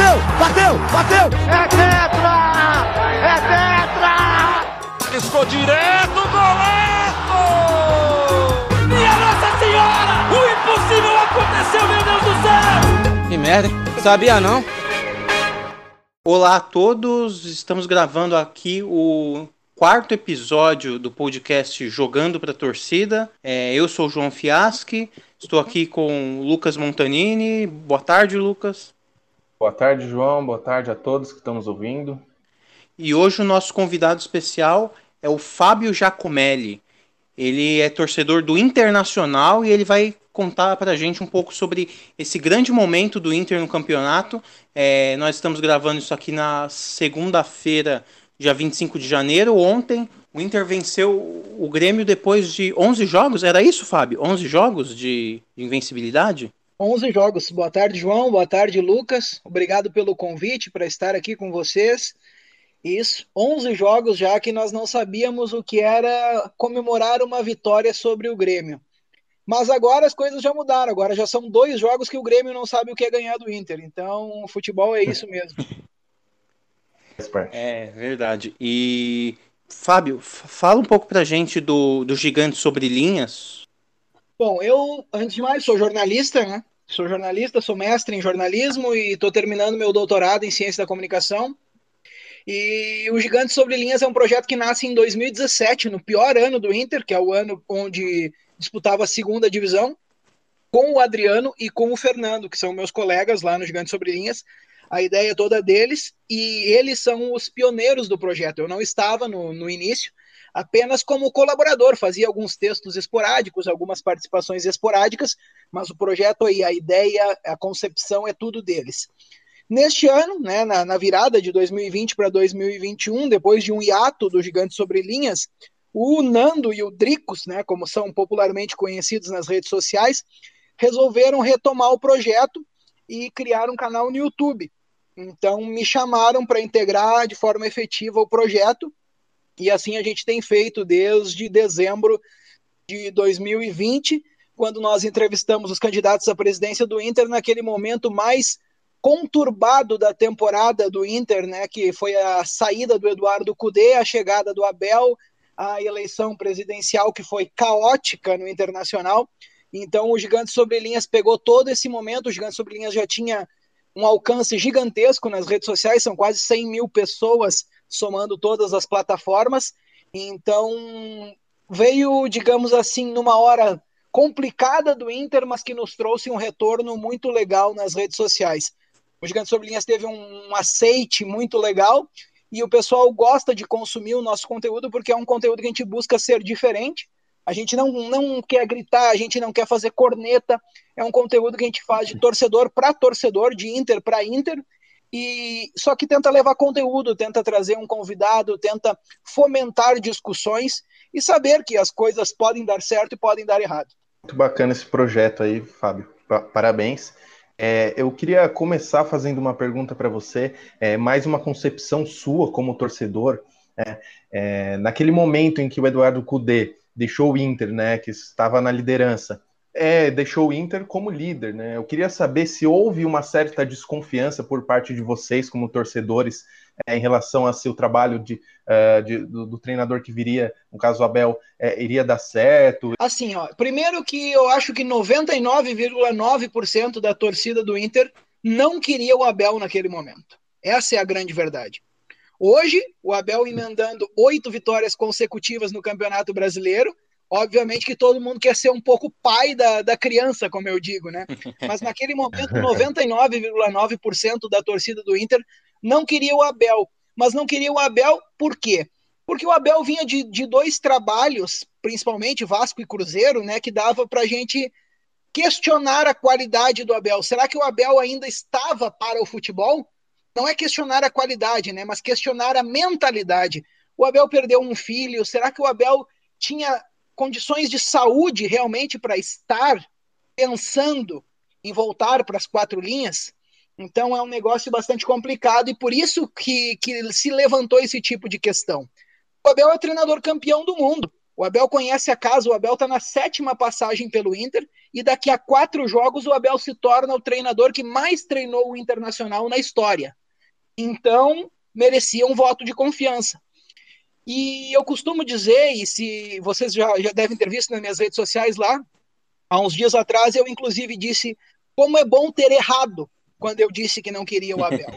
Bateu! É tetra! Piscou direto, golaço! Minha Nossa Senhora! O impossível aconteceu, meu Deus do céu! Que merda, hein? Sabia não? Olá a todos, estamos gravando aqui o quarto episódio do podcast Jogando pra Torcida. Eu sou o João Fiaschi, estou aqui com o Lucas Montanini. Boa tarde, Lucas. Boa tarde, João. Boa tarde a todos que estão nos ouvindo. E hoje o nosso convidado especial é o Fábio Giacomelli. Ele é torcedor do Internacional e ele vai contar pra gente um pouco sobre esse grande momento do Inter no campeonato. Nós estamos gravando isso aqui na segunda-feira, dia 25 de janeiro. Ontem, o Inter venceu o Grêmio depois de 11 jogos. Era isso, Fábio? 11 jogos de invencibilidade? 11 jogos. Boa tarde, João. Boa tarde, Lucas. Obrigado pelo convite para estar aqui com vocês. Isso, 11 jogos já que nós não sabíamos o que era comemorar uma vitória sobre o Grêmio. Mas agora as coisas já mudaram. Agora já são 2 jogos que o Grêmio não sabe o que é ganhar do Inter. Então, futebol é isso mesmo. É verdade. E, Fábio, fala um pouco pra gente do Gigante Sobre Linhas. Bom, eu, antes de mais, sou jornalista, né? Sou jornalista, sou mestre em jornalismo e estou terminando meu doutorado em ciência da comunicação. E o Gigante Sobre Linhas é um projeto que nasce em 2017, no pior ano do Inter, que é o ano onde disputava a segunda divisão, com o Adriano e com o Fernando, que são meus colegas lá no Gigante Sobre Linhas. A ideia toda deles, e eles são os pioneiros do projeto. Eu não estava no início, apenas como colaborador, fazia alguns textos esporádicos, algumas participações esporádicas, mas o projeto aí, a ideia, a concepção é tudo deles. Neste ano, né, na virada de 2020 para 2021, depois de um hiato do Gigante Sobre Linhas, o Nando e o Dricos, né, como são popularmente conhecidos nas redes sociais, resolveram retomar o projeto e criar um canal no YouTube. Então me chamaram para integrar de forma efetiva o projeto e assim a gente tem feito desde dezembro de 2020, quando nós entrevistamos os candidatos à presidência do Inter naquele momento mais conturbado da temporada do Inter, né, que foi a saída do Eduardo Coudet, a chegada do Abel, a eleição presidencial que foi caótica no Internacional. Então o Gigante Sobre Linhas pegou todo esse momento. O Gigante Sobre Linhas já tinha um alcance gigantesco nas redes sociais, são quase 100 mil pessoas somando todas as plataformas. Então veio, digamos assim, numa hora complicada do Inter, mas que nos trouxe um retorno muito legal nas redes sociais. O Gigante Sobre Linhas teve um aceite muito legal e o pessoal gosta de consumir o nosso conteúdo porque é um conteúdo que a gente busca ser diferente. A gente não quer gritar, a gente não quer fazer corneta. É um conteúdo que a gente faz de torcedor para torcedor, de Inter para Inter. E só que tenta levar conteúdo, tenta trazer um convidado, tenta fomentar discussões e saber que as coisas podem dar certo e podem dar errado. Muito bacana esse projeto aí, Fábio. Parabéns. Eu queria começar fazendo uma pergunta para você, mais uma concepção sua como torcedor. Naquele momento em que o Eduardo Coudet deixou o Inter, né, que estava na liderança, deixou o Inter como líder, né? Eu queria saber se houve uma certa desconfiança por parte de vocês como torcedores em relação a se o trabalho do treinador que viria, no caso o Abel, iria dar certo. Assim, ó, primeiro que eu acho que 99,9% da torcida do Inter não queria o Abel naquele momento. Essa é a grande verdade. Hoje, o Abel emendando 8 vitórias consecutivas no Campeonato Brasileiro, obviamente que todo mundo quer ser um pouco pai da criança, como eu digo, né? Mas naquele momento, 99,9% da torcida do Inter não queria o Abel. Mas não queria o Abel por quê? Porque o Abel vinha de 2 trabalhos, principalmente Vasco e Cruzeiro, né, que dava pra gente questionar a qualidade do Abel. Será que o Abel ainda estava para o futebol? Não é questionar a qualidade, né, mas questionar a mentalidade. O Abel perdeu um filho, será que o Abel tinha condições de saúde realmente para estar pensando em voltar para as 4 linhas? Então é um negócio bastante complicado e por isso que se levantou esse tipo de questão. O Abel é treinador campeão do mundo. O Abel conhece a casa, o Abel está na 7ª passagem pelo Inter e daqui a 4 jogos o Abel se torna o treinador que mais treinou o Internacional na história. Então, merecia um voto de confiança. E eu costumo dizer, e se vocês já devem ter visto nas minhas redes sociais lá, há uns dias atrás eu inclusive disse como é bom ter errado quando eu disse que não queria o Abel.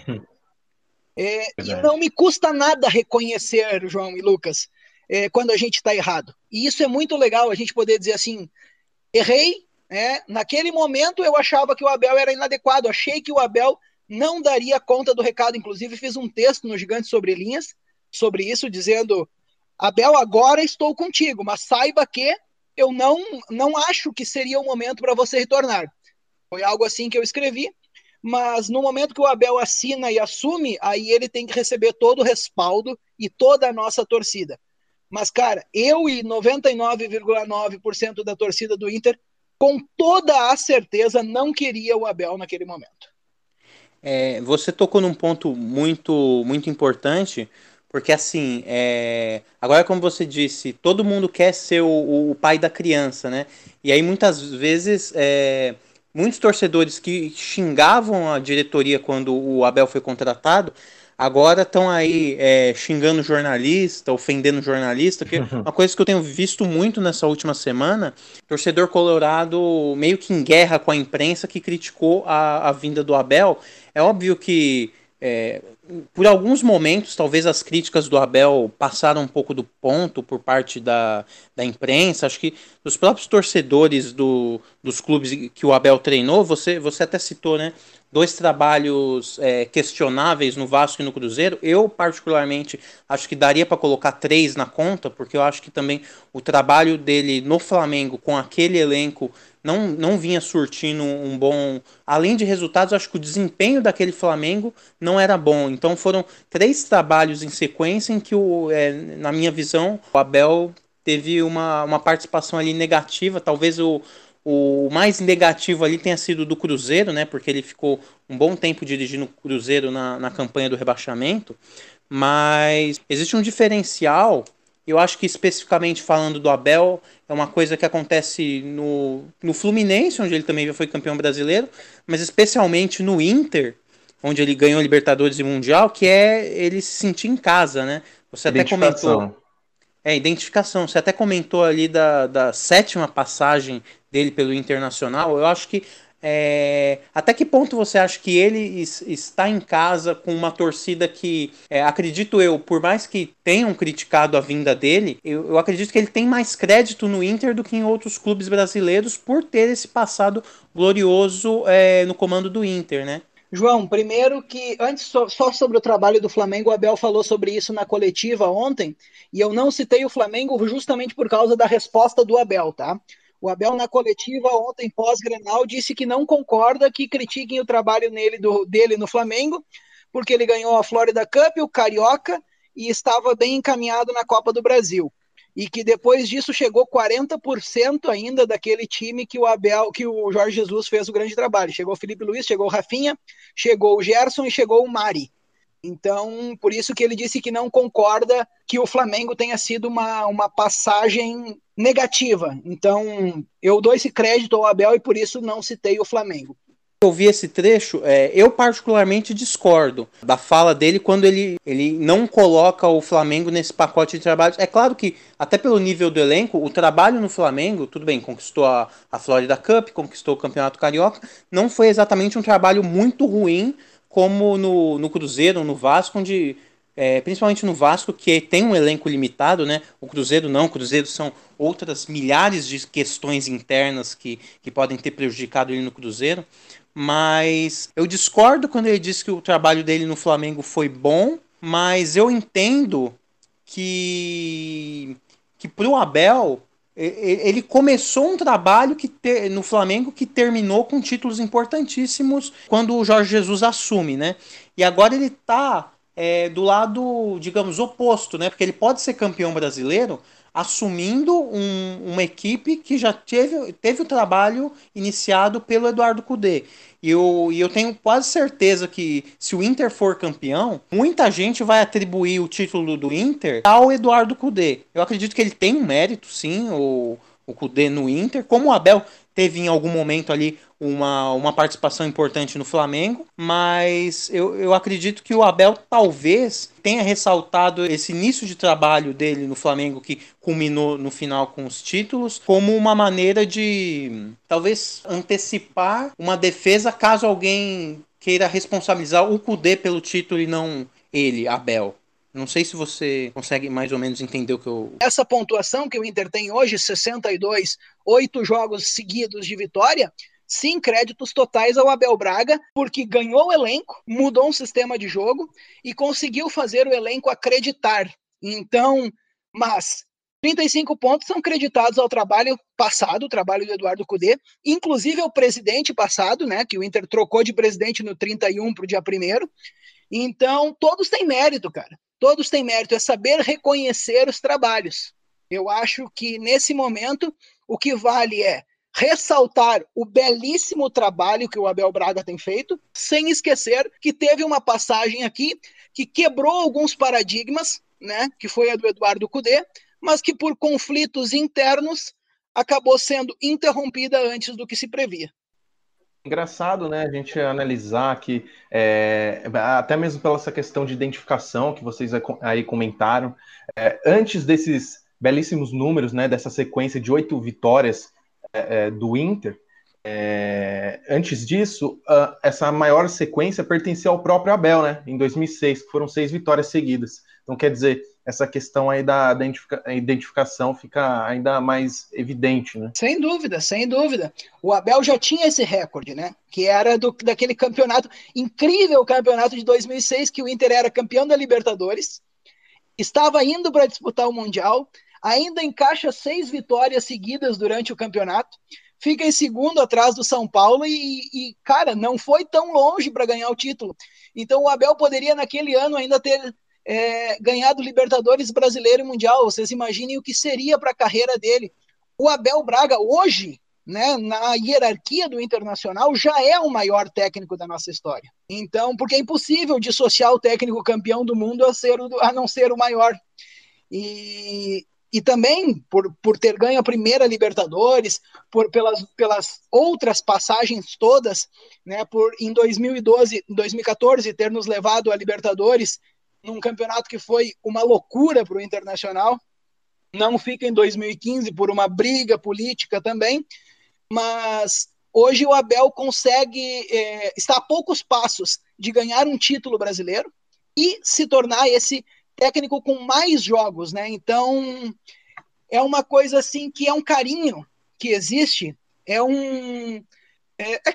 E não me custa nada reconhecer, João e Lucas, quando a gente está errado. E isso é muito legal, a gente poder dizer assim, errei, naquele momento eu achava que o Abel era inadequado, achei que o Abel não daria conta do recado, inclusive fiz um texto no Gigante Sobre Linhas sobre isso, dizendo, Abel, agora estou contigo, mas saiba que eu não acho que seria o momento para você retornar. Foi algo assim que eu escrevi, mas no momento que o Abel assina e assume, aí ele tem que receber todo o respaldo e toda a nossa torcida. Mas, cara, eu e 99,9% da torcida do Inter, com toda a certeza, não queria o Abel naquele momento. Você tocou num ponto muito, muito importante, porque assim, agora como você disse, todo mundo quer ser o pai da criança, né? E aí muitas vezes muitos torcedores que xingavam a diretoria quando o Abel foi contratado, agora estão aí xingando jornalista, ofendendo jornalista, que é uma coisa que eu tenho visto muito nessa última semana, torcedor colorado meio que em guerra com a imprensa que criticou a vinda do Abel. É óbvio que por alguns momentos, talvez as críticas do Abel passaram um pouco do ponto por parte da imprensa, acho que dos próprios torcedores dos clubes que o Abel treinou, você até citou, né? 2 trabalhos questionáveis no Vasco e no Cruzeiro. Eu, particularmente, acho que daria para colocar 3 na conta, porque eu acho que também o trabalho dele no Flamengo com aquele elenco não vinha surtindo um bom... Além de resultados, acho que o desempenho daquele Flamengo não era bom. Então foram 3 trabalhos em sequência em que, na minha visão, o Abel teve uma participação ali negativa, talvez o mais negativo ali tenha sido do Cruzeiro, né? Porque ele ficou um bom tempo dirigindo o Cruzeiro na campanha do rebaixamento. Mas existe um diferencial, eu acho que especificamente falando do Abel, é uma coisa que acontece no Fluminense, onde ele também já foi campeão brasileiro, mas especialmente no Inter, onde ele ganhou Libertadores e Mundial, que é ele se sentir em casa, né? Você até comentou... identificação. Você até comentou ali da 7ª passagem dele pelo Internacional. Eu acho que... até que ponto você acha que ele está em casa com uma torcida que... acredito eu, por mais que tenham criticado a vinda dele, eu acredito que ele tem mais crédito no Inter do que em outros clubes brasileiros por ter esse passado glorioso no comando do Inter, né? João, primeiro que, antes só sobre o trabalho do Flamengo, o Abel falou sobre isso na coletiva ontem, e eu não citei o Flamengo justamente por causa da resposta do Abel, tá? O Abel na coletiva ontem, pós-Grenal, disse que não concorda que critiquem o trabalho dele no Flamengo, porque ele ganhou a Florida Cup, o Carioca, e estava bem encaminhado na Copa do Brasil. E que depois disso chegou 40% ainda daquele time que o Jorge Jesus fez o grande trabalho. Chegou o Felipe Luiz, chegou o Rafinha, chegou o Gerson e chegou o Mari. Então, por isso que ele disse que não concorda que o Flamengo tenha sido uma passagem negativa. Então, eu dou esse crédito ao Abel e por isso não citei o Flamengo. Eu vi esse trecho, eu particularmente discordo da fala dele quando ele não coloca o Flamengo nesse pacote de trabalho. É claro que, até pelo nível do elenco, o trabalho no Flamengo, tudo bem, conquistou a Florida Cup, conquistou o Campeonato Carioca, não foi exatamente um trabalho muito ruim como no Cruzeiro, no Vasco, onde... principalmente no Vasco, que tem um elenco limitado, né? O Cruzeiro não, o Cruzeiro são outras milhares de questões internas que podem ter prejudicado ele no Cruzeiro, mas eu discordo quando ele diz que o trabalho dele no Flamengo foi bom, mas eu entendo que pro Abel ele começou um trabalho no Flamengo que terminou com títulos importantíssimos quando o Jorge Jesus assume, né? E agora ele tá do lado, digamos, oposto, né? Porque ele pode ser campeão brasileiro, assumindo uma equipe que já teve o trabalho iniciado pelo Eduardo Coudet. E eu tenho quase certeza que se o Inter for campeão, muita gente vai atribuir o título do Inter ao Eduardo Coudet. Eu acredito que ele tem um mérito, sim, o Coudet no Inter, como o Abel teve em algum momento ali uma participação importante no Flamengo, mas eu acredito que o Abel talvez tenha ressaltado esse início de trabalho dele no Flamengo, que culminou no final com os títulos, como uma maneira de talvez antecipar uma defesa caso alguém queira responsabilizar o Coudet pelo título e não ele, Abel. Não sei se você consegue mais ou menos entender o que eu... Essa pontuação que o Inter tem hoje, 62, 8 jogos seguidos de vitória, sim, créditos totais ao Abel Braga, porque ganhou o elenco, mudou um sistema de jogo e conseguiu fazer o elenco acreditar. Então, mas 35 pontos são creditados ao trabalho passado, o trabalho do Eduardo Coudet, inclusive ao presidente passado, né, que o Inter trocou de presidente no 31 para o dia 1º. Então, todos têm mérito, cara. Todos têm mérito, é saber reconhecer os trabalhos. Eu acho que, nesse momento, o que vale é ressaltar o belíssimo trabalho que o Abel Braga tem feito, sem esquecer que teve uma passagem aqui que quebrou alguns paradigmas, né, que foi a do Eduardo Coudet, mas que, por conflitos internos, acabou sendo interrompida antes do que se previa. Engraçado, né, a gente analisar aqui, até mesmo pela essa questão de identificação que vocês aí comentaram, antes desses belíssimos números, né, dessa sequência de 8 vitórias do Inter, antes disso, essa maior sequência pertencia ao próprio Abel, né, em 2006, que foram 6 vitórias seguidas. Então, quer dizer, essa questão aí da identificação fica ainda mais evidente, né? Sem dúvida, sem dúvida. O Abel já tinha esse recorde, né? Que era daquele campeonato, incrível campeonato de 2006, que o Inter era campeão da Libertadores, estava indo para disputar o Mundial, ainda encaixa 6 vitórias seguidas durante o campeonato, fica em segundo atrás do São Paulo e cara, não foi tão longe para ganhar o título. Então o Abel poderia naquele ano ainda ter... ganhado Libertadores, Brasileiro e Mundial. Vocês imaginem o que seria para a carreira dele. O Abel Braga hoje, né, na hierarquia do Internacional, já é o maior técnico da nossa história. Então, porque é impossível dissociar o técnico campeão do mundo a não ser o maior. E também por ter ganho a primeira Libertadores, pelas outras passagens todas, né, em 2014 ter nos levado a Libertadores num campeonato que foi uma loucura para o Internacional, não fica em 2015 por uma briga política também, mas hoje o Abel consegue, está a poucos passos de ganhar um título brasileiro e se tornar esse técnico com mais jogos, né? Então, é uma coisa assim que é um carinho que existe,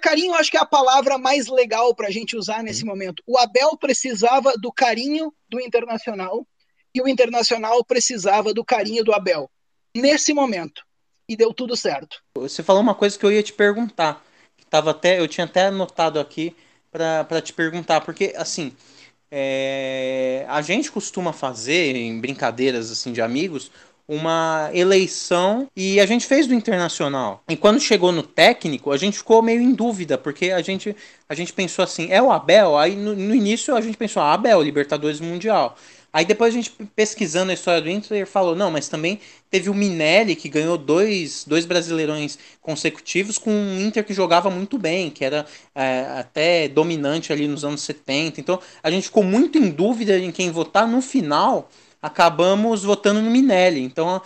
carinho, acho que é a palavra mais legal para a gente usar nesse momento. O Abel precisava do carinho do Internacional e o Internacional precisava do carinho do Abel nesse momento. E deu tudo certo. Você falou uma coisa que eu ia te perguntar. Eu tinha até anotado aqui para te perguntar, porque assim, a gente costuma fazer em brincadeiras assim, de amigos, uma eleição, e a gente fez do Internacional. E quando chegou no técnico, a gente ficou meio em dúvida, porque a gente pensou assim, é o Abel? Aí no início a gente pensou, Abel, Libertadores Mundial. Aí depois a gente, pesquisando a história do Inter, falou, não, mas também teve o Minelli, que ganhou dois Brasileirões consecutivos com um Inter que jogava muito bem, que era até dominante ali nos anos 70. Então a gente ficou muito em dúvida em quem votar. No final, acabamos votando no Minelli, então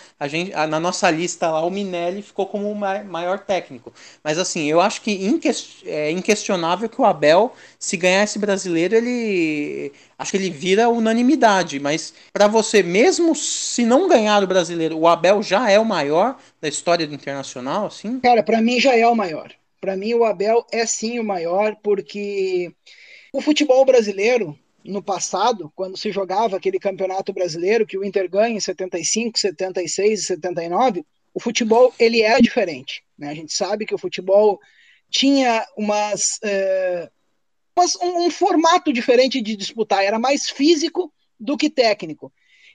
na nossa lista lá o Minelli ficou como o maior técnico. Mas assim, eu acho que é inquestionável que o Abel, se ganhar esse brasileiro, acho que ele vira unanimidade. Mas para você, mesmo se não ganhar o brasileiro, o Abel já é o maior da história do Internacional, assim? Cara, para mim já é o maior. Para mim o Abel é sim o maior, porque o futebol brasileiro, no passado, quando se jogava aquele campeonato brasileiro que o Inter ganha em 75, 76 e 79, o futebol ele era diferente, né? A gente sabe que o futebol tinha um formato diferente de disputar, era mais físico do que técnico.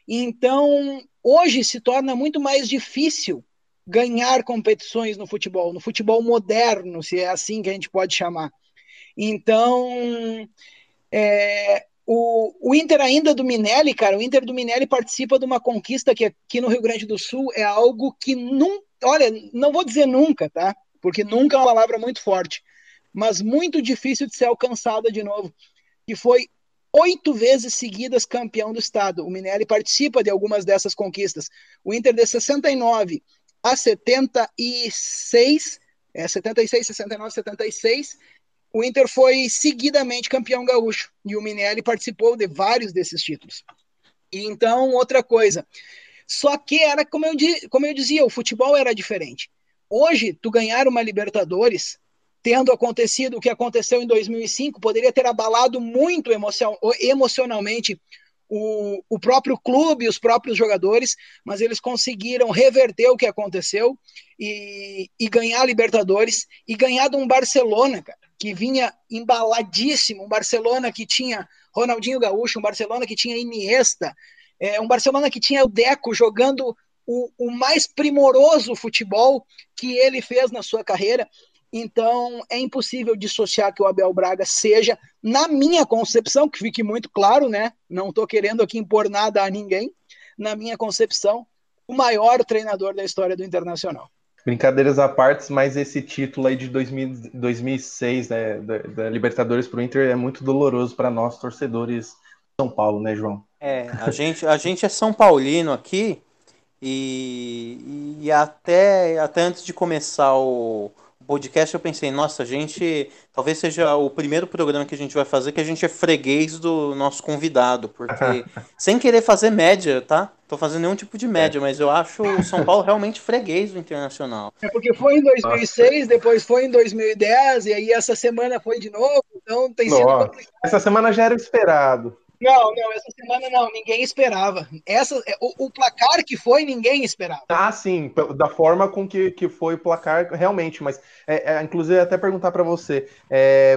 Então Hoje se torna muito mais difícil ganhar competições no futebol moderno, se é assim que a gente pode chamar. Então, o Inter ainda do Minelli, cara, o Inter do Minelli participa de uma conquista que aqui no Rio Grande do Sul é algo que nunca, olha, não vou dizer nunca, tá? Porque nunca é uma palavra muito forte, mas muito difícil de ser alcançada de novo, que foi 8 vezes seguidas campeão do estado. O Minelli participa de algumas dessas conquistas. O Inter de 69 a 76, 76, 69, 76, o Inter foi seguidamente campeão gaúcho, e o Minelli participou de vários desses títulos. E então, outra coisa, só que era, como eu dizia, o futebol era diferente. Hoje, tu ganhar uma Libertadores, tendo acontecido o que aconteceu em 2005, poderia ter abalado muito emocionalmente o próprio clube, os próprios jogadores, mas eles conseguiram reverter o que aconteceu e ganhar a Libertadores, e ganhar de um Barcelona, cara, que vinha embaladíssimo, um Barcelona que tinha Ronaldinho Gaúcho, um Barcelona que tinha Iniesta, um Barcelona que tinha o Deco jogando o mais primoroso futebol que ele fez na sua carreira. Então é impossível dissociar que o Abel Braga seja, na minha concepção, que fique muito claro, né? Não estou querendo aqui impor nada a ninguém, na minha concepção, o maior treinador da história do Internacional. Brincadeiras à parte, mas esse título aí de 2006, né, da Libertadores para o Inter é muito doloroso para nós, torcedores de São Paulo, né, João? É, a gente é São Paulino aqui, e até antes de começar o podcast eu pensei, nossa, a gente talvez seja o primeiro programa que a gente vai fazer que a gente é freguês do nosso convidado, porque sem querer fazer média, tá? Tô fazendo nenhum tipo de média, mas eu acho o São Paulo realmente freguês do Internacional. É porque foi em 2006, nossa, depois foi em 2010, e aí essa semana foi de novo, então tem sido complicado. Essa semana já era esperado. Não, essa semana não, ninguém esperava. O placar que foi, ninguém esperava. Ah, sim, da forma com que foi o placar, realmente, mas inclusive até perguntar para você,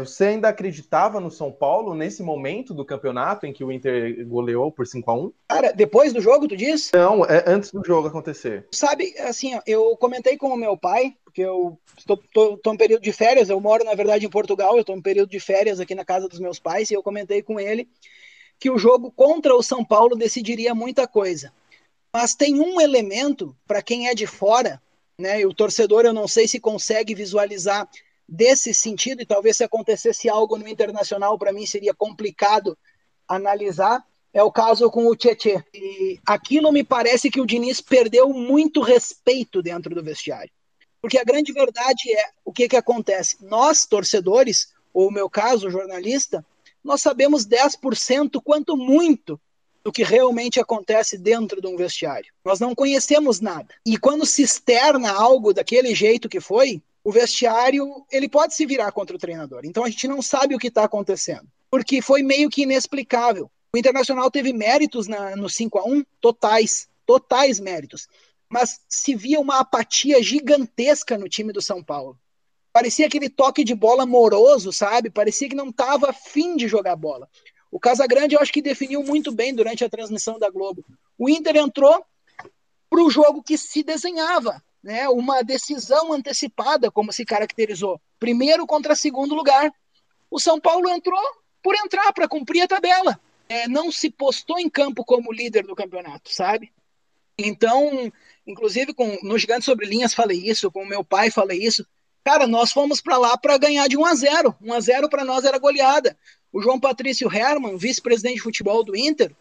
você ainda acreditava no São Paulo nesse momento do campeonato em que o Inter goleou por 5-1? Cara, depois do jogo, tu disse? Não, antes do jogo acontecer. Sabe, assim, ó, eu comentei com o meu pai, porque eu estou em período de férias, eu moro, na verdade, em Portugal, eu estou em período de férias aqui na casa dos meus pais, e eu comentei com ele que o jogo contra o São Paulo decidiria muita coisa. Mas tem um elemento, para quem é de fora, né, e o torcedor, eu não sei se consegue visualizar desse sentido, e talvez se acontecesse algo no Internacional, para mim seria complicado analisar, é o caso com o Tchê. E aquilo me parece que o Diniz perdeu muito respeito dentro do vestiário. Porque a grande verdade é, o que acontece? Nós, torcedores, ou no meu caso, jornalista, nós sabemos 10%, quanto muito, do que realmente acontece dentro de um vestiário. Nós não conhecemos nada. E quando se externa algo daquele jeito que foi, o vestiário, ele pode se virar contra o treinador. Então a gente não sabe o que está acontecendo, porque foi meio que inexplicável. O Internacional teve méritos no 5-1, totais méritos. Mas se via uma apatia gigantesca no time do São Paulo. Parecia aquele toque de bola moroso, sabe? Parecia que não estava afim de jogar bola. O Casagrande, eu acho que definiu muito bem durante a transmissão da Globo. O Inter entrou para o jogo que se desenhava, né? Uma decisão antecipada, como se caracterizou. Primeiro contra segundo lugar. O São Paulo entrou por entrar, para cumprir a tabela. Não se postou em campo como líder do campeonato, sabe? Então, inclusive, no Gigante Sobre Linhas falei isso, com o meu pai falei isso. Cara, nós fomos para lá para ganhar de 1-0. 1-0 para nós era goleada. O João Patrício Hermann, vice-presidente de futebol do Inter,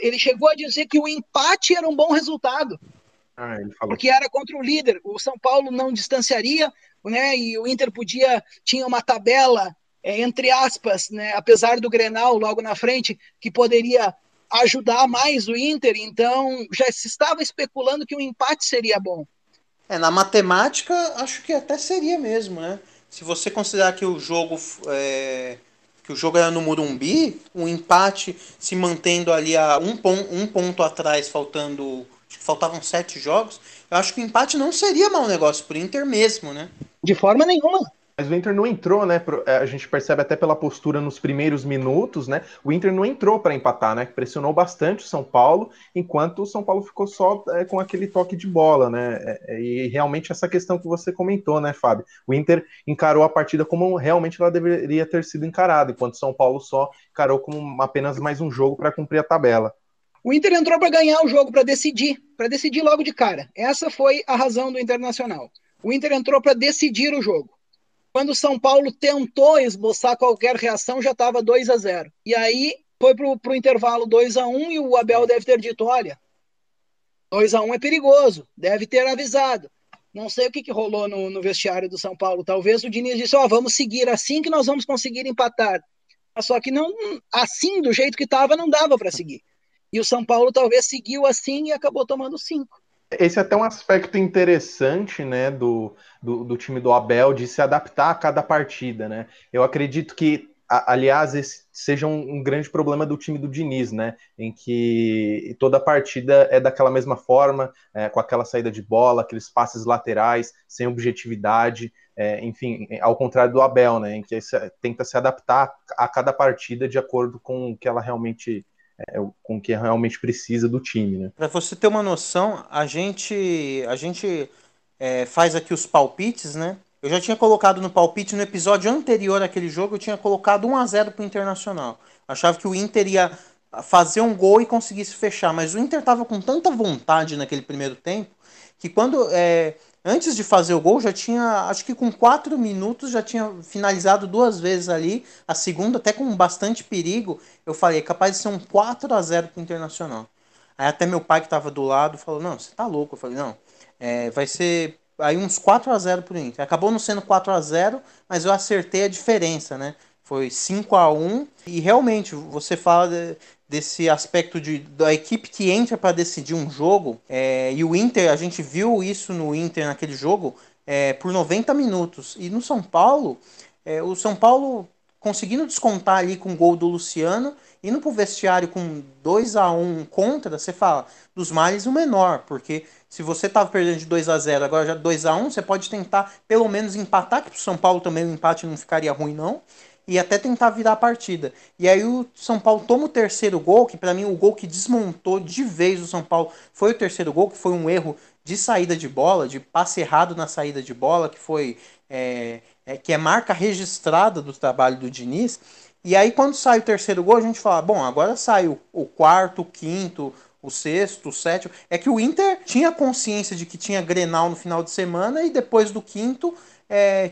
ele chegou a dizer que o empate era um bom resultado. Ah, ele falou. Porque era contra o líder. O São Paulo não distanciaria, né? E o Inter tinha uma tabela, entre aspas, né, apesar do Grenal logo na frente, que poderia ajudar mais o Inter. Então já se estava especulando que o empate seria bom. Na matemática, acho que até seria mesmo, né? Se você considerar que o jogo era no Morumbi, um empate se mantendo ali a um ponto atrás, faltavam 7 jogos, eu acho que o empate não seria mau negócio pro Inter mesmo, né? De forma nenhuma. Mas o Inter não entrou, né? A gente percebe até pela postura nos primeiros minutos, né? O Inter não entrou para empatar, né? Pressionou bastante o São Paulo, enquanto o São Paulo ficou só com aquele toque de bola, né? E realmente essa questão que você comentou, né, Fábio? O Inter encarou a partida como realmente ela deveria ter sido encarada, enquanto o São Paulo só encarou como apenas mais um jogo para cumprir a tabela. O Inter entrou para ganhar o jogo, para decidir logo de cara. Essa foi a razão do Internacional. O Inter entrou para decidir o jogo. Quando o São Paulo tentou esboçar qualquer reação, já estava 2-0. E aí foi para o intervalo 2-1 e o Abel deve ter dito, olha, 2-1 é perigoso, deve ter avisado. Não sei o que rolou no vestiário do São Paulo. Talvez o Diniz disse, vamos seguir assim que nós vamos conseguir empatar. Só que não, assim, do jeito que estava, não dava para seguir. E o São Paulo talvez seguiu assim e acabou tomando 5. Esse é até um aspecto interessante, né, do time do Abel, de se adaptar a cada partida, né? Eu acredito que, aliás, esse seja um grande problema do time do Diniz, né? Em que toda partida é daquela mesma forma, com aquela saída de bola, aqueles passes laterais, sem objetividade, enfim, ao contrário do Abel, né? Em que tenta se adaptar a cada partida de acordo com o que ela realmente... com o que realmente precisa do time, né? Para você ter uma noção, a gente faz aqui os palpites, né? Eu já tinha colocado no palpite, no episódio anterior àquele jogo, eu tinha colocado 1-0 pro Internacional. Achava que o Inter ia fazer um gol e conseguisse fechar, mas o Inter tava com tanta vontade naquele primeiro tempo, que quando... antes de fazer o gol, já tinha, acho que com 4 minutos, já tinha finalizado 2 vezes ali. A segunda, até com bastante perigo, eu falei, capaz de ser um 4-0 pro Internacional. Aí até meu pai, que estava do lado, falou, não, você tá louco. Eu falei, não, vai ser aí uns 4-0 pro Inter. Acabou não sendo 4-0, mas eu acertei a diferença, né? Foi 5-1. E realmente, você fala... desse aspecto da equipe que entra para decidir um jogo, e o Inter, a gente viu isso no Inter naquele jogo, por 90 minutos. E no São Paulo, o São Paulo conseguindo descontar ali com o gol do Luciano, indo pro vestiário com 2-1 contra, você fala, dos males o menor, porque se você tava perdendo de 2-0, agora já 2-1, você pode tentar pelo menos empatar, que pro São Paulo também o empate não ficaria ruim não, e até tentar virar a partida. E aí o São Paulo toma o terceiro gol, que para mim o gol que desmontou de vez o São Paulo foi o terceiro gol, que foi um erro de saída de bola, de passe errado na saída de bola, que foi que é marca registrada do trabalho do Diniz. E aí quando sai o terceiro gol, a gente fala, bom, agora sai o quarto, o quinto, o sexto, o sétimo. É que o Inter tinha consciência de que tinha Grenal no final de semana e depois do quinto...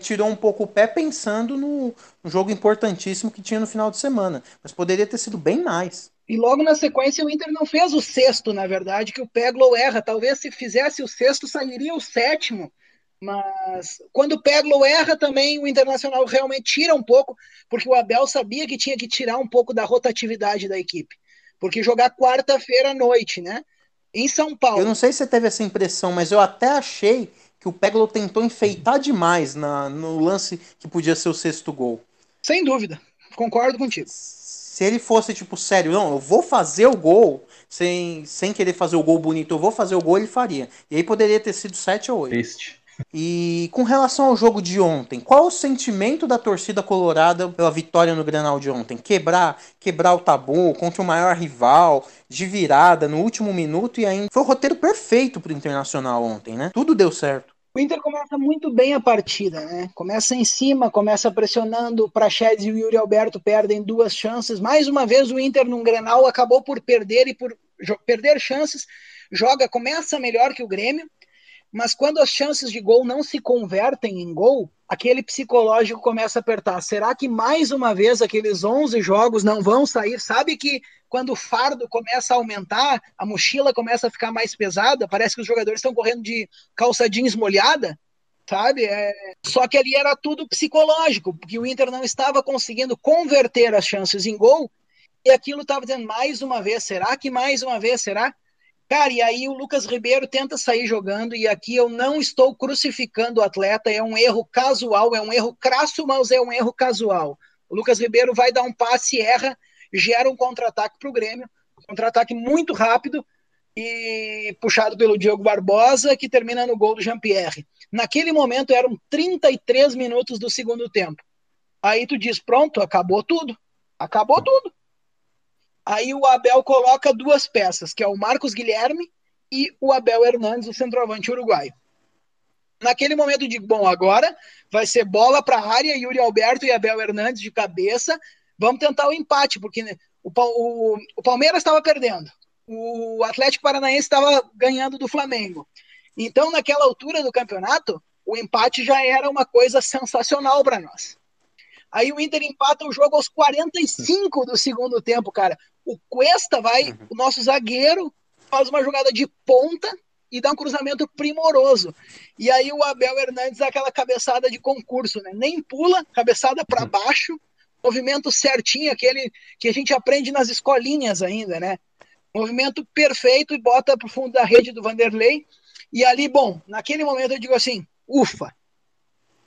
tirou um pouco o pé pensando no jogo importantíssimo que tinha no final de semana. Mas poderia ter sido bem mais. E logo na sequência o Inter não fez o sexto, na verdade, que o Peglow erra. Talvez se fizesse o sexto, sairia o sétimo. Mas quando o Peglow erra também, o Internacional realmente tira um pouco, porque o Abel sabia que tinha que tirar um pouco da rotatividade da equipe. Porque jogar quarta-feira à noite, né? Em São Paulo. Eu não sei se você teve essa impressão, mas eu até achei... que o Peglow tentou enfeitar demais no lance que podia ser o sexto gol. Sem dúvida, concordo contigo. Se ele fosse, tipo, sério, não, eu vou fazer o gol, sem querer fazer o gol bonito, eu vou fazer o gol, ele faria. E aí poderia ter sido 7-8. Triste. E com relação ao jogo de ontem, qual o sentimento da torcida colorada pela vitória no Grenal de ontem? Quebrar o tabu contra o maior rival, de virada no último minuto, e ainda foi o roteiro perfeito pro Internacional ontem, né? Tudo deu certo. O Inter começa muito bem a partida, né? Começa em cima, começa pressionando, o Praxedes e o Yuri Alberto perdem 2 chances. Mais uma vez o Inter num Grenal acabou por perder e por perder chances. Começa melhor que o Grêmio. Mas quando as chances de gol não se convertem em gol, aquele psicológico começa a apertar. Será que mais uma vez aqueles 11 jogos não vão sair? Sabe que quando o fardo começa a aumentar, a mochila começa a ficar mais pesada, parece que os jogadores estão correndo de calça jeans molhada, sabe? Só que ali era tudo psicológico, porque o Inter não estava conseguindo converter as chances em gol, e aquilo estava dizendo, mais uma vez, será que mais uma vez, será? Cara, e aí o Lucas Ribeiro tenta sair jogando, e aqui eu não estou crucificando o atleta, é um erro casual, é um erro crasso, mas é um erro casual. O Lucas Ribeiro vai dar um passe, erra, gera um contra-ataque para o Grêmio, um contra-ataque muito rápido, e puxado pelo Diogo Barbosa, que termina no gol do Jean-Pierre. Naquele momento eram 33 minutos do segundo tempo. Aí tu diz, pronto, acabou tudo. Acabou tudo. Aí o Abel coloca duas peças, que é o Marcos Guilherme e o Abel Hernández, o centroavante uruguaio. Naquele momento eu digo, bom, agora vai ser bola para a área, Yuri Alberto e Abel Hernández de cabeça, vamos tentar o empate, porque o Palmeiras estava perdendo, o Atlético Paranaense estava ganhando do Flamengo. Então, naquela altura do campeonato, o empate já era uma coisa sensacional para nós. Aí o Inter empata o jogo aos 45 do segundo tempo, cara. O Cuesta vai, o nosso zagueiro, faz uma jogada de ponta e dá um cruzamento primoroso. E aí o Abel Hernández dá aquela cabeçada de concurso, né? Nem pula, cabeçada para baixo, movimento certinho, aquele que a gente aprende nas escolinhas ainda, né? Movimento perfeito e bota pro fundo da rede do Vanderlei. E ali, bom, naquele momento eu digo assim, ufa,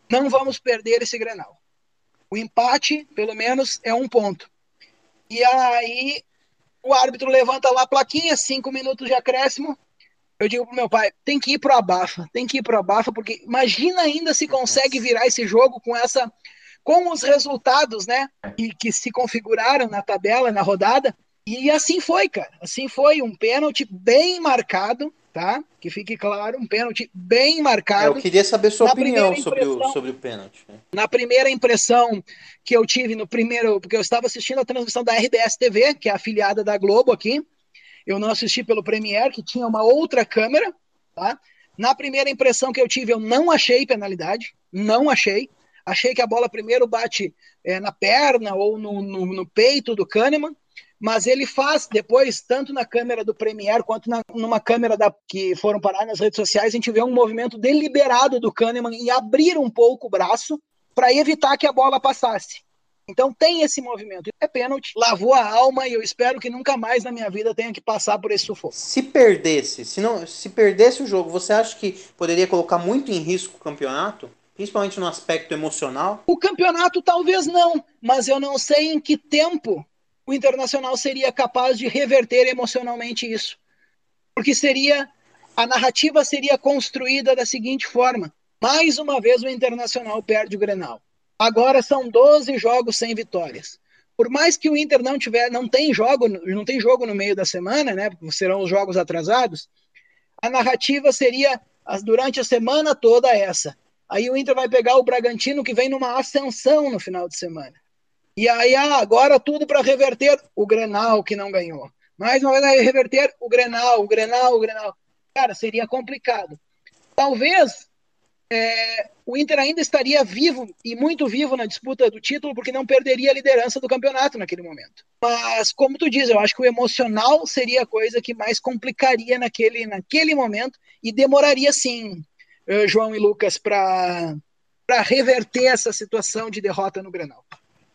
não vamos perder esse Grenal. O empate, pelo menos, é um ponto. E aí o árbitro levanta lá a plaquinha, 5 minutos de acréscimo. Eu digo pro meu pai, tem que ir pro abafa, porque imagina ainda se consegue virar esse jogo com os resultados, né, e que se configuraram na tabela, na rodada. E assim foi, cara. Assim foi, um pênalti bem marcado, tá? Que fique claro, um pênalti bem marcado. Eu queria saber sua opinião sobre o pênalti. Na primeira impressão que eu tive porque eu estava assistindo a transmissão da RBS TV, que é a afiliada da Globo aqui, eu não assisti pelo Premiere, que tinha uma outra câmera, tá? Na primeira impressão que eu tive, eu não achei penalidade, não achei. Achei que a bola primeiro bate na perna ou no peito do Kahneman, mas ele faz depois, tanto na câmera do Premiere quanto numa câmera que foram parar nas redes sociais, a gente vê um movimento deliberado do Kahneman e abrir um pouco o braço para evitar que a bola passasse. Então tem esse movimento. É pênalti, lavou a alma e eu espero que nunca mais na minha vida tenha que passar por esse sufoco. Se perdesse o jogo, você acha que poderia colocar muito em risco o campeonato? Principalmente no aspecto emocional? O campeonato talvez não, mas eu não sei em que tempo o Internacional seria capaz de reverter emocionalmente isso. Porque a narrativa seria construída da seguinte forma: mais uma vez o Internacional perde o Grenal. Agora são 12 jogos sem vitórias. Por mais que o Inter não tem jogo no meio da semana, né? Porque serão os jogos atrasados. A narrativa seria durante a semana toda essa. Aí o Inter vai pegar o Bragantino, que vem numa ascensão no final de semana. E aí, agora tudo para reverter o Grenal, que não ganhou. Mais uma vez, reverter o Grenal. Cara, seria complicado. Talvez o Inter ainda estaria vivo, e muito vivo, na disputa do título, porque não perderia a liderança do campeonato naquele momento. Mas, como tu diz, eu acho que o emocional seria a coisa que mais complicaria naquele momento, e demoraria, sim, João e Lucas, para reverter essa situação de derrota no Grenal.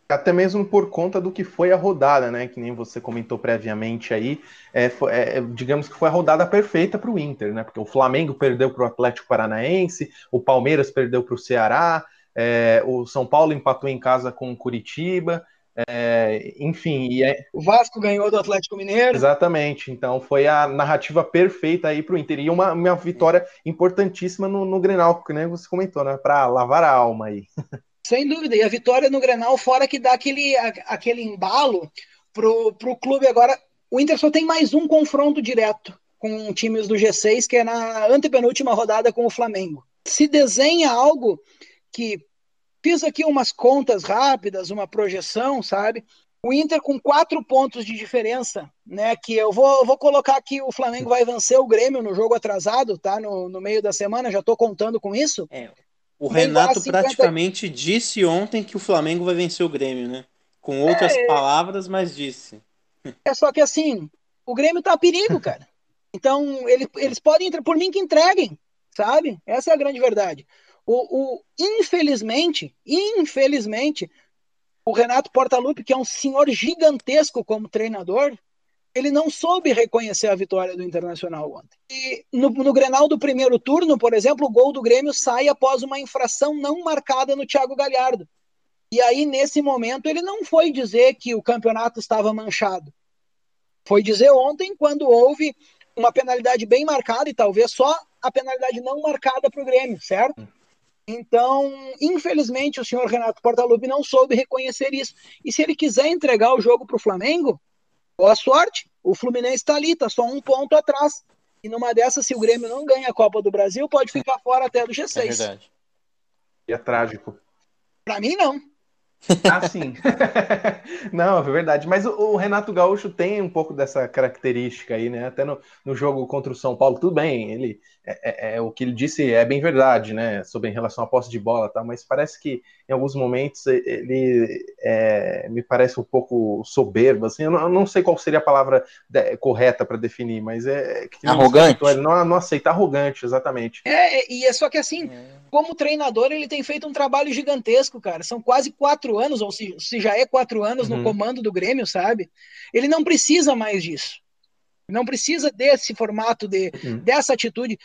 Até mesmo por conta do que foi a rodada, né? Que nem você comentou previamente aí, digamos que foi a rodada perfeita para o Inter, né? Porque o Flamengo perdeu para o Atlético Paranaense, o Palmeiras perdeu para o Ceará, o São Paulo empatou em casa com o Curitiba, enfim... O Vasco ganhou do Atlético Mineiro. Exatamente, então foi a narrativa perfeita aí para o Inter, e uma vitória importantíssima no Grenal, que nem você comentou, né, para lavar a alma aí. Sem dúvida, e a vitória no Grenal, fora que dá aquele embalo pro clube agora. O Inter só tem mais um confronto direto com times do G6, que é na antepenúltima rodada com o Flamengo. Se desenha algo que... Fiz aqui umas contas rápidas, uma projeção, sabe? O Inter com 4 pontos de diferença, né? Que eu vou colocar aqui, o Flamengo vai vencer o Grêmio no jogo atrasado, tá? No meio da semana, já tô contando com isso. O Renato praticamente disse ontem que o Flamengo vai vencer o Grêmio, né? Com outras palavras, mas disse. É só que assim, o Grêmio tá a perigo, cara. Então, eles podem entrar, por mim que entreguem, sabe? Essa é a grande verdade. Infelizmente, o Renato Portaluppi, que é um senhor gigantesco como treinador, ele não soube reconhecer a vitória do Internacional ontem. E no Grenal do primeiro turno, por exemplo, o gol do Grêmio sai após uma infração não marcada no Thiago Galhardo. E aí, nesse momento, ele não foi dizer que o campeonato estava manchado. Foi dizer ontem, quando houve uma penalidade bem marcada e talvez só a penalidade não marcada para o Grêmio, certo? Então, infelizmente, o senhor Renato Portaluppi não soube reconhecer isso. E se ele quiser entregar o jogo para o Flamengo, boa sorte. O Fluminense está ali, está só um ponto atrás. E numa dessas, se o Grêmio não ganha a Copa do Brasil, pode ficar fora até do G6. É verdade. E é trágico. Para mim, não. Ah, sim. Não, é verdade. Mas o Renato Gaúcho tem um pouco dessa característica aí, né? Até no jogo contra o São Paulo, tudo bem. Ele, o que ele disse é bem verdade, né? Sobre em relação à posse de bola, tá? Mas parece que em alguns momentos ele me parece um pouco soberbo, assim. Eu não sei qual seria a palavra correta para definir, mas que arrogante. Ele não aceita, arrogante, exatamente. E é só que assim, como treinador, ele tem feito um trabalho gigantesco, cara. São quase 4 anos, ou se já é 4 anos no comando do Grêmio, sabe? Ele não precisa mais disso. Não precisa desse formato, dessa atitude.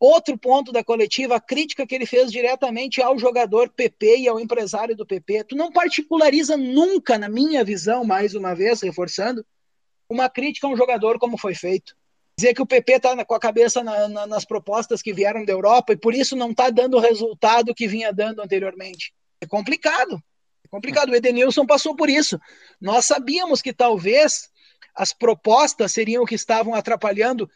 Outro ponto da coletiva, a crítica que ele fez diretamente ao jogador PP e ao empresário do PP. Tu não particulariza nunca, na minha visão, mais uma vez, reforçando, uma crítica a um jogador como foi feito. Dizer que o PP está com a cabeça nas propostas que vieram da Europa e por isso não está dando o resultado que vinha dando anteriormente. É complicado. O Edenilson passou por isso. Nós sabíamos que talvez as propostas seriam o que estavam atrapalhando,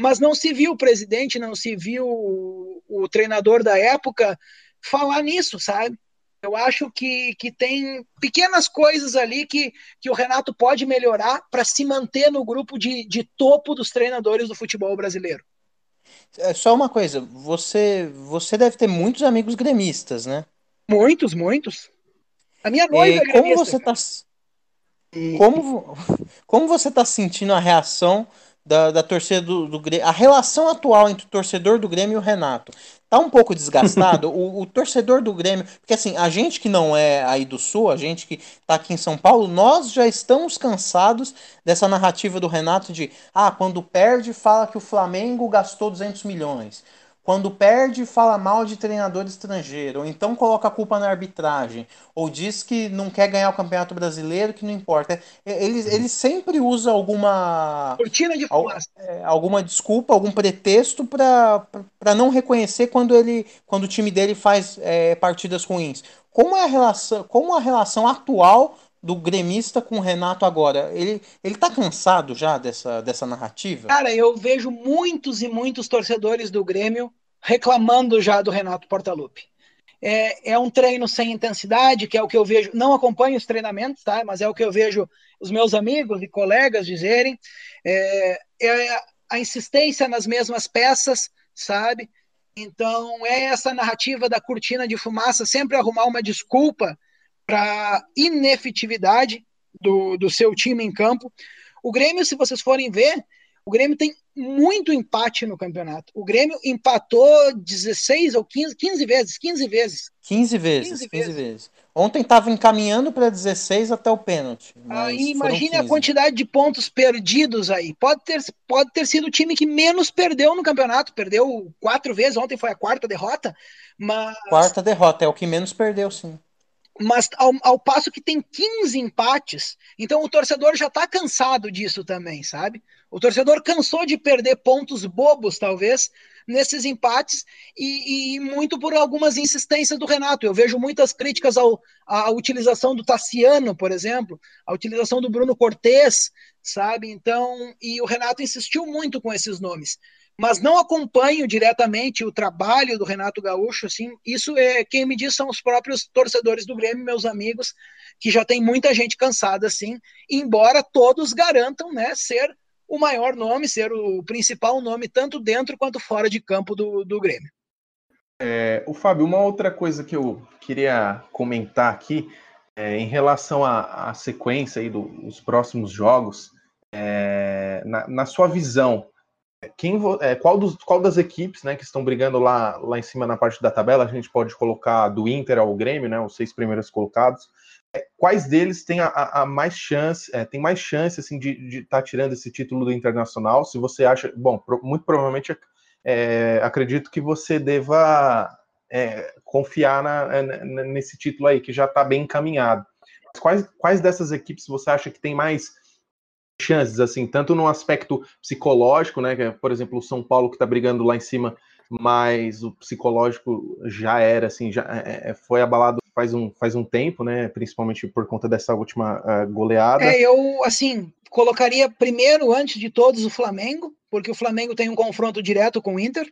mas não se viu o presidente, não se viu o treinador da época falar nisso, sabe? Eu acho que tem pequenas coisas ali que o Renato pode melhorar para se manter no grupo de topo dos treinadores do futebol brasileiro. É só uma coisa, você deve ter muitos amigos gremistas, né? Muitos, muitos. A minha noiva é gremista. Como você está sentindo a reação da torcida do Grêmio, a relação atual entre o torcedor do Grêmio e o Renato? Tá um pouco desgastado? o torcedor do Grêmio, porque assim, a gente que não é aí do Sul, a gente que tá aqui em São Paulo, nós já estamos cansados dessa narrativa do Renato de, quando perde fala que o Flamengo gastou 200 milhões. Quando perde, fala mal de treinador estrangeiro, ou então coloca a culpa na arbitragem, ou diz que não quer ganhar o Campeonato Brasileiro, que não importa. Ele sempre usa alguma cortina de fumaça, alguma desculpa, algum pretexto para não reconhecer quando o time dele faz partidas ruins. Como a relação atual do gremista com o Renato agora? Ele tá cansado já dessa narrativa? Cara, eu vejo muitos e muitos torcedores do Grêmio reclamando já do Renato Portaluppi. É um treino sem intensidade, que é o que eu vejo, não acompanho os treinamentos, tá? Mas é o que eu vejo os meus amigos e colegas dizerem. A insistência nas mesmas peças, sabe? Então, é essa narrativa da cortina de fumaça, sempre arrumar uma desculpa para inefetividade do seu time em campo. O Grêmio, se vocês forem ver, o Grêmio tem muito empate no campeonato. O Grêmio empatou 16 ou 15 vezes. Ontem estava encaminhando para 16 até o pênalti. Aí imagine a quantidade de pontos perdidos aí. Pode ter sido o time que menos perdeu no campeonato. Perdeu 4 vezes, ontem foi a 4ª derrota. Mas... 4ª derrota, é o que menos perdeu, sim. Mas ao passo que tem 15 empates, então o torcedor já está cansado disso também, sabe? O torcedor cansou de perder pontos bobos, talvez, nesses empates, e muito por algumas insistências do Renato. Eu vejo muitas críticas à utilização do Tassiano, por exemplo, à utilização do Bruno Cortez, sabe? Então, e o Renato insistiu muito com esses nomes. Mas não acompanho diretamente o trabalho do Renato Gaúcho, assim, isso é quem me diz são os próprios torcedores do Grêmio, meus amigos, que já tem muita gente cansada, assim, embora todos garantam, né, ser o maior nome, ser o principal nome, tanto dentro quanto fora de campo do Grêmio. O Fábio, uma outra coisa que eu queria comentar aqui, em relação à sequência aí dos próximos jogos, na sua visão, qual das equipes, né, que estão brigando lá em cima na parte da tabela, a gente pode colocar do Inter ao Grêmio, né, os 6 primeiros colocados, quais deles têm a mais chance, tem mais chance assim, de estar tirando esse título do Internacional? Se você acha, bom, muito provavelmente acredito que você deva confiar nesse título aí, que já está bem encaminhado. Quais dessas equipes você acha que tem mais chances, assim, tanto no aspecto psicológico, né, que é, por exemplo, o São Paulo que está brigando lá em cima, mas o psicológico já era, assim, já foi abalado faz um tempo, né, principalmente por conta dessa última goleada. Eu, assim, colocaria primeiro, antes de todos, o Flamengo, porque o Flamengo tem um confronto direto com o Inter,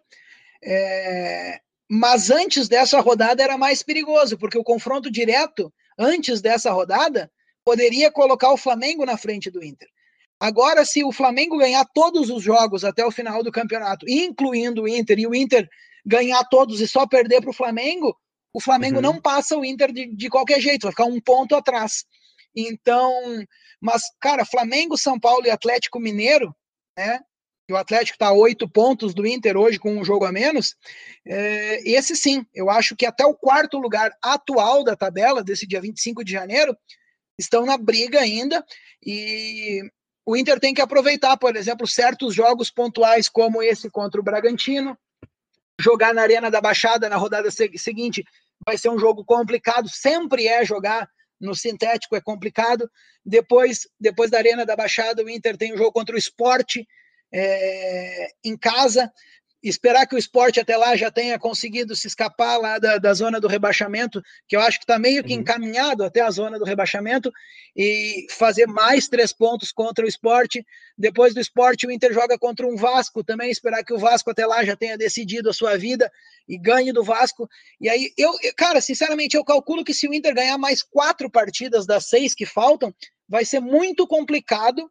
mas antes dessa rodada era mais perigoso, porque o confronto direto, antes dessa rodada, poderia colocar o Flamengo na frente do Inter. Agora, se o Flamengo ganhar todos os jogos até o final do campeonato, incluindo o Inter, e o Inter ganhar todos e só perder para o Flamengo não passa o Inter de qualquer jeito, vai ficar um ponto atrás. Então, mas, cara, Flamengo, São Paulo e Atlético Mineiro, né? O Atlético está a 8 pontos do Inter hoje com um jogo a menos, esse sim, eu acho que até o quarto lugar atual da tabela, desse dia 25 de janeiro, estão na briga ainda, e o Inter tem que aproveitar, por exemplo, certos jogos pontuais como esse contra o Bragantino, jogar na Arena da Baixada na rodada seguinte vai ser um jogo complicado, sempre é jogar no sintético, é complicado, depois da Arena da Baixada o Inter tem um jogo contra o Sport, em casa, esperar que o Sport até lá já tenha conseguido se escapar lá da zona do rebaixamento, que eu acho que está meio que encaminhado até a zona do rebaixamento, e fazer mais 3 pontos contra o Sport. Depois do Sport o Inter joga contra um Vasco também, esperar que o Vasco até lá já tenha decidido a sua vida e ganhe do Vasco. E aí, cara, sinceramente, eu calculo que se o Inter ganhar mais 4 partidas das 6 que faltam, vai ser muito complicado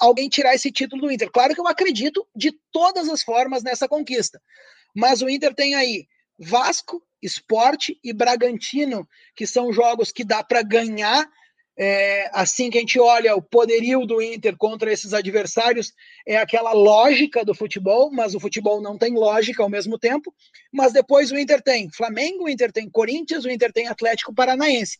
alguém tirar esse título do Inter. Claro que eu acredito de todas as formas nessa conquista, mas o Inter tem aí Vasco, Sport e Bragantino, que são jogos que dá para ganhar. Assim que a gente olha o poderio do Inter contra esses adversários, é aquela lógica do futebol, mas o futebol não tem lógica ao mesmo tempo. Mas depois o Inter tem Flamengo, o Inter tem Corinthians, o Inter tem Atlético Paranaense.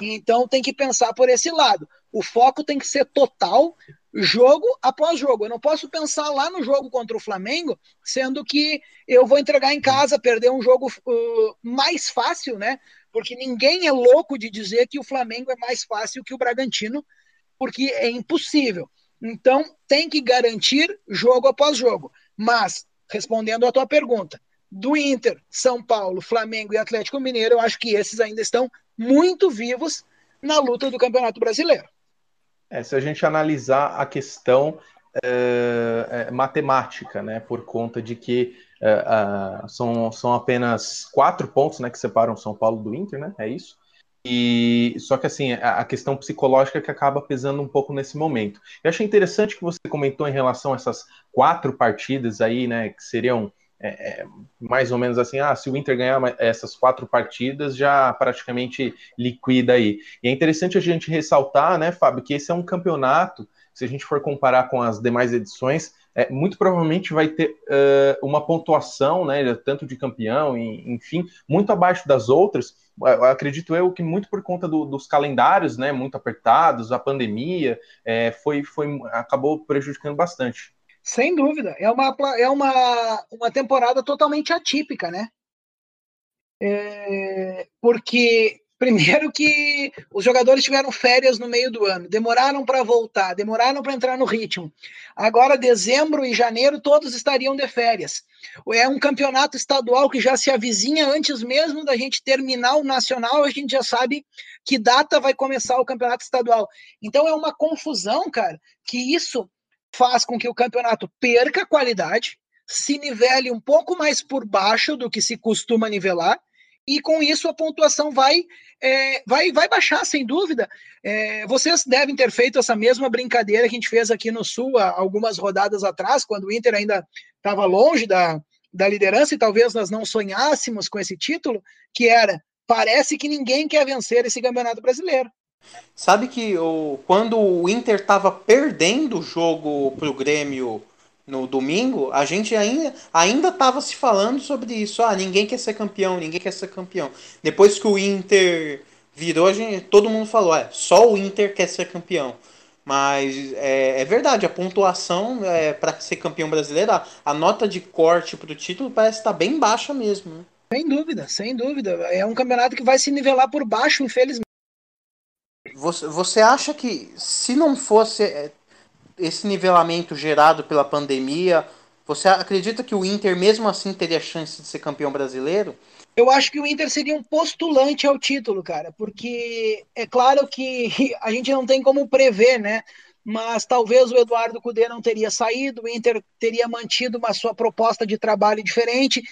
Então tem que pensar por esse lado. O foco tem que ser total, jogo após jogo. Eu não posso pensar lá no jogo contra o Flamengo, sendo que eu vou entregar em casa, perder um jogo mais fácil, né? Porque ninguém é louco de dizer que o Flamengo é mais fácil que o Bragantino, porque é impossível. Então tem que garantir jogo após jogo. Mas, respondendo à tua pergunta, do Inter, São Paulo, Flamengo e Atlético Mineiro, eu acho que esses ainda estão muito vivos na luta do Campeonato Brasileiro. Se a gente analisar a questão matemática, né, por conta de que são apenas 4 pontos, né, que separam São Paulo do Inter, né, é isso? E só que assim, a questão psicológica que acaba pesando um pouco nesse momento. Eu achei interessante que você comentou em relação a essas 4 partidas aí, né, que seriam mais ou menos assim, se o Inter ganhar essas 4 partidas, já praticamente liquida aí. E é interessante a gente ressaltar, né, Fábio, que esse é um campeonato, se a gente for comparar com as demais edições, muito provavelmente vai ter uma pontuação, né, tanto de campeão, enfim, muito abaixo das outras, acredito eu que muito por conta dos calendários, né, muito apertados, a pandemia, acabou prejudicando bastante. Sem dúvida, é uma temporada totalmente atípica, né? Porque, primeiro que os jogadores tiveram férias no meio do ano, demoraram para voltar, demoraram para entrar no ritmo. Agora, dezembro e janeiro, todos estariam de férias. É um campeonato estadual que já se avizinha antes mesmo da gente terminar o nacional, a gente já sabe que data vai começar o campeonato estadual. Então, é uma confusão, cara, que isso faz com que o campeonato perca qualidade, se nivele um pouco mais por baixo do que se costuma nivelar, e com isso a pontuação vai baixar, sem dúvida. Vocês devem ter feito essa mesma brincadeira que a gente fez aqui no Sul há algumas rodadas atrás, quando o Inter ainda estava longe da liderança, e talvez nós não sonhássemos com esse título, que era, parece que ninguém quer vencer esse Campeonato Brasileiro. Sabe que quando o Inter estava perdendo o jogo pro Grêmio no domingo, a gente ainda estava se falando sobre isso. Ninguém quer ser campeão, ninguém quer ser campeão. Depois que o Inter virou, todo mundo falou, só o Inter quer ser campeão. Mas é verdade, a pontuação para ser campeão brasileiro, a nota de corte pro título parece estar bem baixa mesmo, né? Sem dúvida, sem dúvida. É um campeonato que vai se nivelar por baixo, infelizmente. Você acha que se não fosse esse nivelamento gerado pela pandemia, você acredita que o Inter, mesmo assim, teria chance de ser campeão brasileiro? Eu acho que o Inter seria um postulante ao título, cara, porque é claro que a gente não tem como prever, né? Mas talvez o Eduardo Coudet não teria saído, o Inter teria mantido uma sua proposta de trabalho diferente.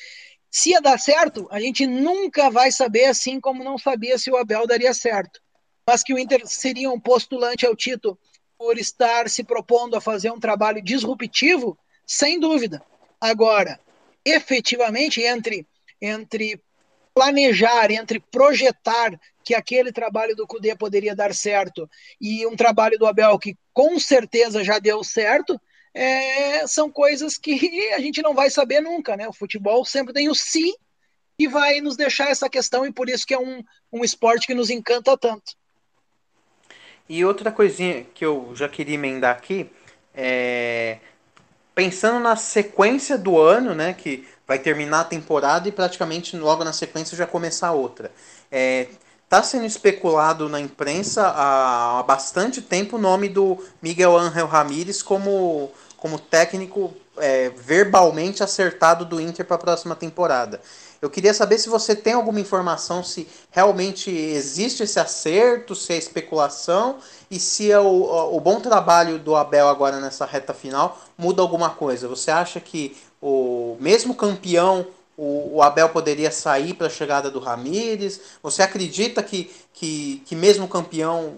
Se ia dar certo, a gente nunca vai saber, assim como não sabia se o Abel daria certo. Mas que o Inter seria um postulante ao título por estar se propondo a fazer um trabalho disruptivo, sem dúvida. Agora, efetivamente, entre planejar, entre projetar que aquele trabalho do Coudet poderia dar certo e um trabalho do Abel que com certeza já deu certo, são coisas que a gente não vai saber nunca, né? O futebol sempre tem o si e vai nos deixar essa questão, e por isso que é um esporte que nos encanta tanto. E outra coisinha que eu já queria emendar aqui é... Pensando na sequência do ano, né, que vai terminar a temporada e praticamente logo na sequência já começar outra. Está sendo especulado na imprensa há bastante tempo o nome do Miguel Ángel Ramírez como técnico verbalmente acertado do Inter para a próxima temporada. Eu queria saber se você tem alguma informação, se realmente existe esse acerto, se é especulação e se o bom trabalho do Abel agora nessa reta final muda alguma coisa. Você acha que o mesmo campeão, o Abel poderia sair para a chegada do Ramírez? Você acredita que mesmo campeão,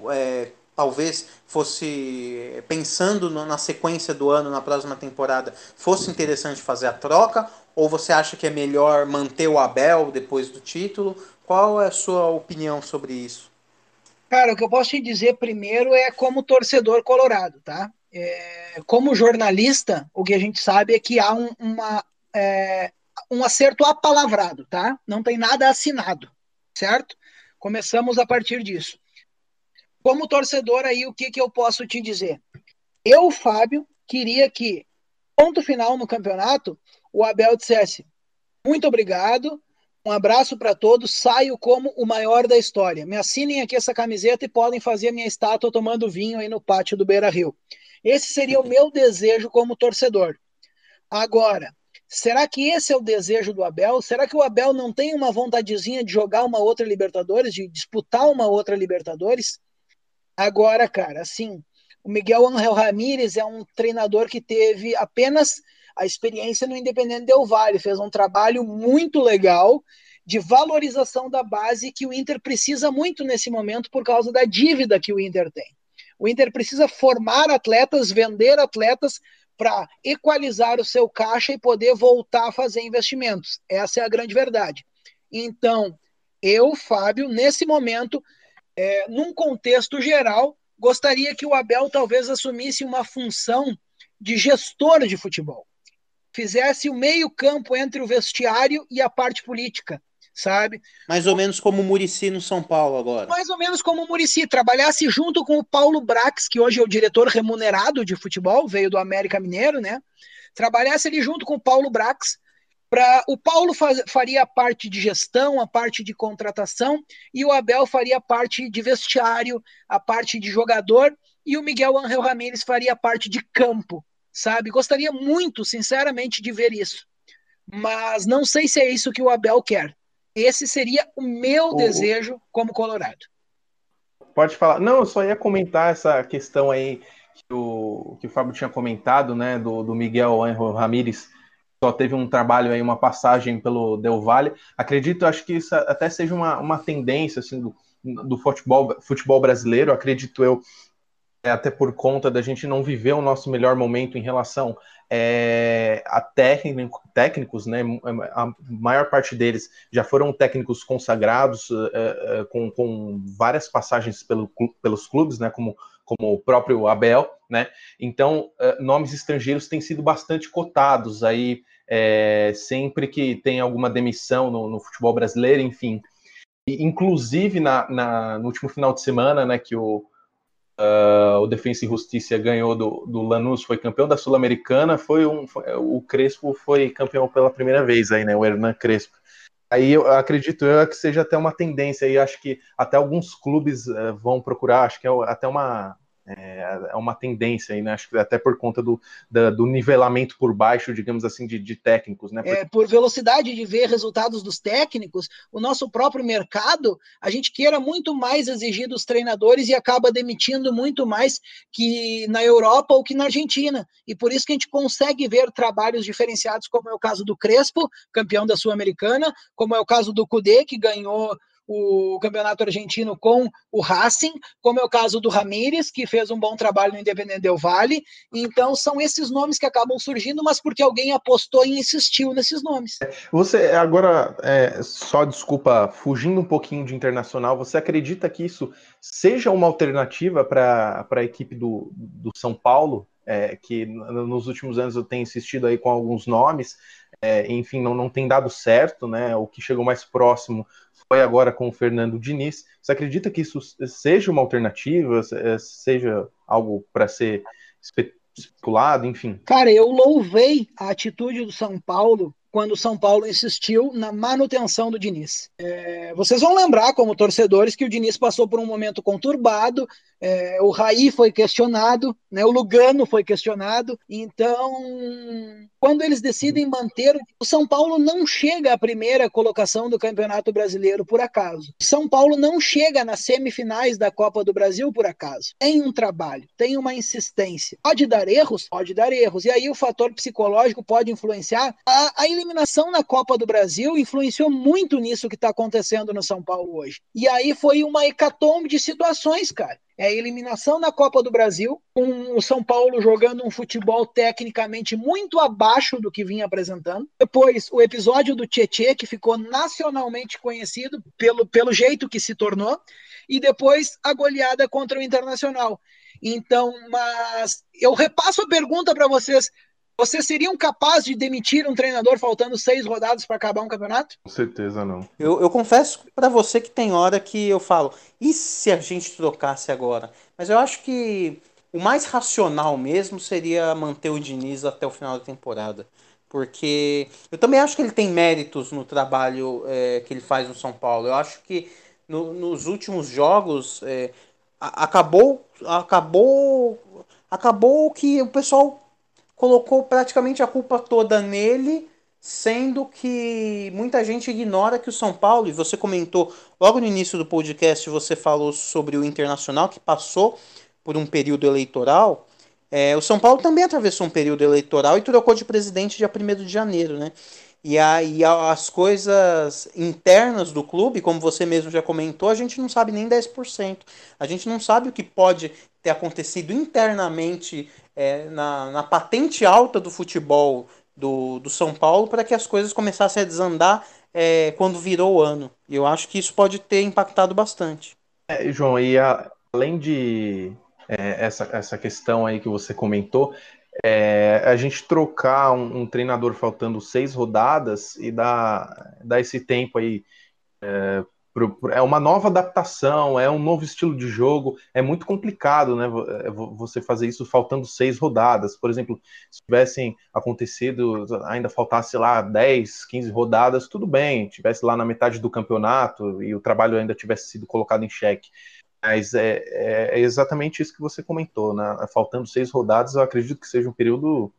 talvez fosse, pensando na sequência do ano, na próxima temporada, fosse interessante fazer a troca? Ou você acha que é melhor manter o Abel depois do título? Qual é a sua opinião sobre isso? Cara, o que eu posso te dizer primeiro é como torcedor colorado, tá? Como jornalista, o que a gente sabe é que há um acerto apalavrado, tá? Não tem nada assinado, certo? Começamos a partir disso. Como torcedor aí, o que eu posso te dizer? Eu, Fábio, queria que, ponto final no campeonato, o Abel dissesse: muito obrigado, um abraço para todos, saio como o maior da história. Me assinem aqui essa camiseta e podem fazer a minha estátua tomando vinho aí no pátio do Beira-Rio. Esse seria o meu desejo como torcedor. Agora, será que esse é o desejo do Abel? Será que o Abel não tem uma vontadezinha de jogar uma outra Libertadores, de disputar uma outra Libertadores? Agora, cara, assim, o Miguel Ángel Ramírez é um treinador que teve apenas a experiência no Independiente Del Valle, fez um trabalho muito legal de valorização da base que o Inter precisa muito nesse momento por causa da dívida que o Inter tem. O Inter precisa formar atletas, vender atletas para equalizar o seu caixa e poder voltar a fazer investimentos. Essa é a grande verdade. Então, eu, Fábio, nesse momento, num contexto geral, gostaria que o Abel talvez assumisse uma função de gestor de futebol, fizesse o meio-campo entre o vestiário e a parte política, sabe? Mais ou menos como o Muricy no São Paulo agora. Mais ou menos como o Muricy, trabalhasse junto com o Paulo Brax, que hoje é o diretor remunerado de futebol, veio do América Mineiro, né? Trabalhasse ali junto com o Paulo Brax, o Paulo faria a parte de gestão, a parte de contratação, e o Abel faria a parte de vestiário, a parte de jogador, e o Miguel Ángel Ramírez faria a parte de campo, sabe? Gostaria muito, sinceramente, de ver isso. Mas não sei se é isso que o Abel quer. Esse seria o meu desejo como colorado. Pode falar. Não, eu só ia comentar essa questão aí que o Fábio tinha comentado, né, do Miguel Ángel Ramírez, só teve um trabalho aí, uma passagem pelo Del Valle. Acredito, acho que isso até seja uma tendência, assim, do futebol brasileiro, acredito eu, até por conta da gente não viver o nosso melhor momento em relação a técnicos, né? A maior parte deles já foram técnicos consagrados, com várias passagens pelos clubes, né? Como o próprio Abel, né? Então, nomes estrangeiros têm sido bastante cotados aí, sempre que tem alguma demissão no futebol brasileiro, enfim. E, inclusive, no último final de semana, né, que o Defensa e Justiça ganhou do Lanús, foi campeão da Sul-Americana, o Crespo foi campeão pela primeira vez aí, né, o Hernán Crespo. Aí eu acredito que seja até uma tendência, e acho que até alguns clubes vão procurar, acho que é até uma É uma tendência aí, né? Acho que até por conta do nivelamento por baixo, digamos assim, de técnicos, né? Porque... por velocidade de ver resultados dos técnicos, o nosso próprio mercado, a gente queira muito mais exigir dos treinadores e acaba demitindo muito mais que na Europa ou que na Argentina. E por isso que a gente consegue ver trabalhos diferenciados, como é o caso do Crespo, campeão da Sul-Americana, como é o caso do Coudet, que ganhou o campeonato argentino com o Racing, como é o caso do Ramírez, que fez um bom trabalho no Independiente Del Valle. Então são esses nomes que acabam surgindo, mas porque alguém apostou e insistiu nesses nomes. Você agora, só desculpa, fugindo um pouquinho de internacional, você acredita que isso seja uma alternativa para a equipe do São Paulo, que nos últimos anos eu tenho insistido aí com alguns nomes, enfim, não tem dado certo, né? O que chegou mais próximo foi agora com o Fernando Diniz. Você acredita que isso seja uma alternativa, seja algo para ser especulado, enfim? Cara, eu louvei a atitude do São Paulo quando o São Paulo insistiu na manutenção do Diniz. Vocês vão lembrar, como torcedores, que o Diniz passou por um momento conturbado, o Raí foi questionado, né, o Lugano foi questionado. Então, quando eles decidem manter... O São Paulo não chega à primeira colocação do Campeonato Brasileiro por acaso. São Paulo não chega nas semifinais da Copa do Brasil por acaso. Tem um trabalho, tem uma insistência. Pode dar erros? Pode dar erros. E aí o fator psicológico pode influenciar. A eliminação na Copa do Brasil influenciou muito nisso que está acontecendo no São Paulo hoje. E aí foi uma hecatombe de situações, cara. É a eliminação na Copa do Brasil, com o São Paulo jogando um futebol tecnicamente muito abaixo do que vinha apresentando. Depois, o episódio do Tietê, que ficou nacionalmente conhecido pelo jeito que se tornou. E depois, a goleada contra o Internacional. Então, mas eu repasso a pergunta para vocês. Vocês seriam capazes de demitir um treinador faltando 6 rodadas para acabar um campeonato? Com certeza não. Eu confesso para você que tem hora que eu falo, e se a gente trocasse agora? Mas eu acho que o mais racional mesmo seria manter o Diniz até o final da temporada. Porque eu também acho que ele tem méritos no trabalho que ele faz no São Paulo. Eu acho que nos últimos jogos acabou que o pessoal colocou praticamente a culpa toda nele, sendo que muita gente ignora que o São Paulo, e você comentou logo no início do podcast, você falou sobre o Internacional, que passou por um período eleitoral, o São Paulo também atravessou um período eleitoral e trocou de presidente dia 1º de janeiro, né? E aí as coisas internas do clube, como você mesmo já comentou, a gente não sabe nem 10%. A gente não sabe o que pode ter acontecido internamente na patente alta do futebol do São Paulo para que as coisas começassem a desandar quando virou o ano. E eu acho que isso pode ter impactado bastante. João, e além de essa questão aí que você comentou, a gente trocar um treinador faltando 6 rodadas e dar esse tempo aí... É uma nova adaptação, é um novo estilo de jogo, é muito complicado, né? Você fazer isso faltando 6 rodadas. Por exemplo, se tivessem acontecido, ainda faltasse lá 10, 15 rodadas, tudo bem, tivesse lá na metade do campeonato e o trabalho ainda tivesse sido colocado em xeque. Mas é exatamente isso que você comentou, né? Faltando 6 rodadas, eu acredito que seja um período...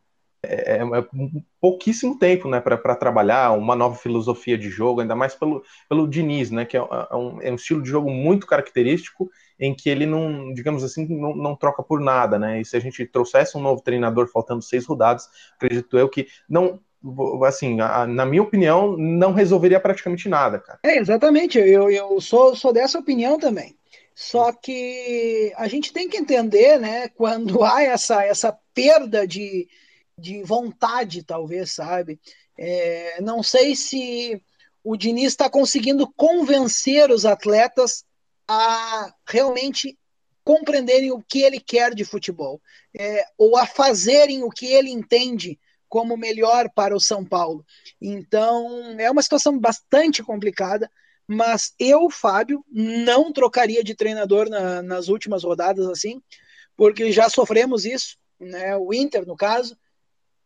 pouquíssimo tempo, né, para trabalhar uma nova filosofia de jogo, ainda mais pelo Diniz, né, que é um estilo de jogo muito característico em que ele não, digamos assim, não troca por nada, né, e se a gente trouxesse um novo treinador faltando 6 rodadas, acredito eu que não, assim, na minha opinião, não resolveria praticamente nada, cara. Exatamente, eu sou dessa opinião também. Só que a gente tem que entender, né, quando há essa perda de vontade, talvez, sabe? Não sei se o Diniz está conseguindo convencer os atletas a realmente compreenderem o que ele quer de futebol, ou a fazerem o que ele entende como melhor para o São Paulo. Então, é uma situação bastante complicada, mas eu, Fábio, não trocaria de treinador nas últimas rodadas, assim, porque já sofremos isso, né? O Inter, no caso,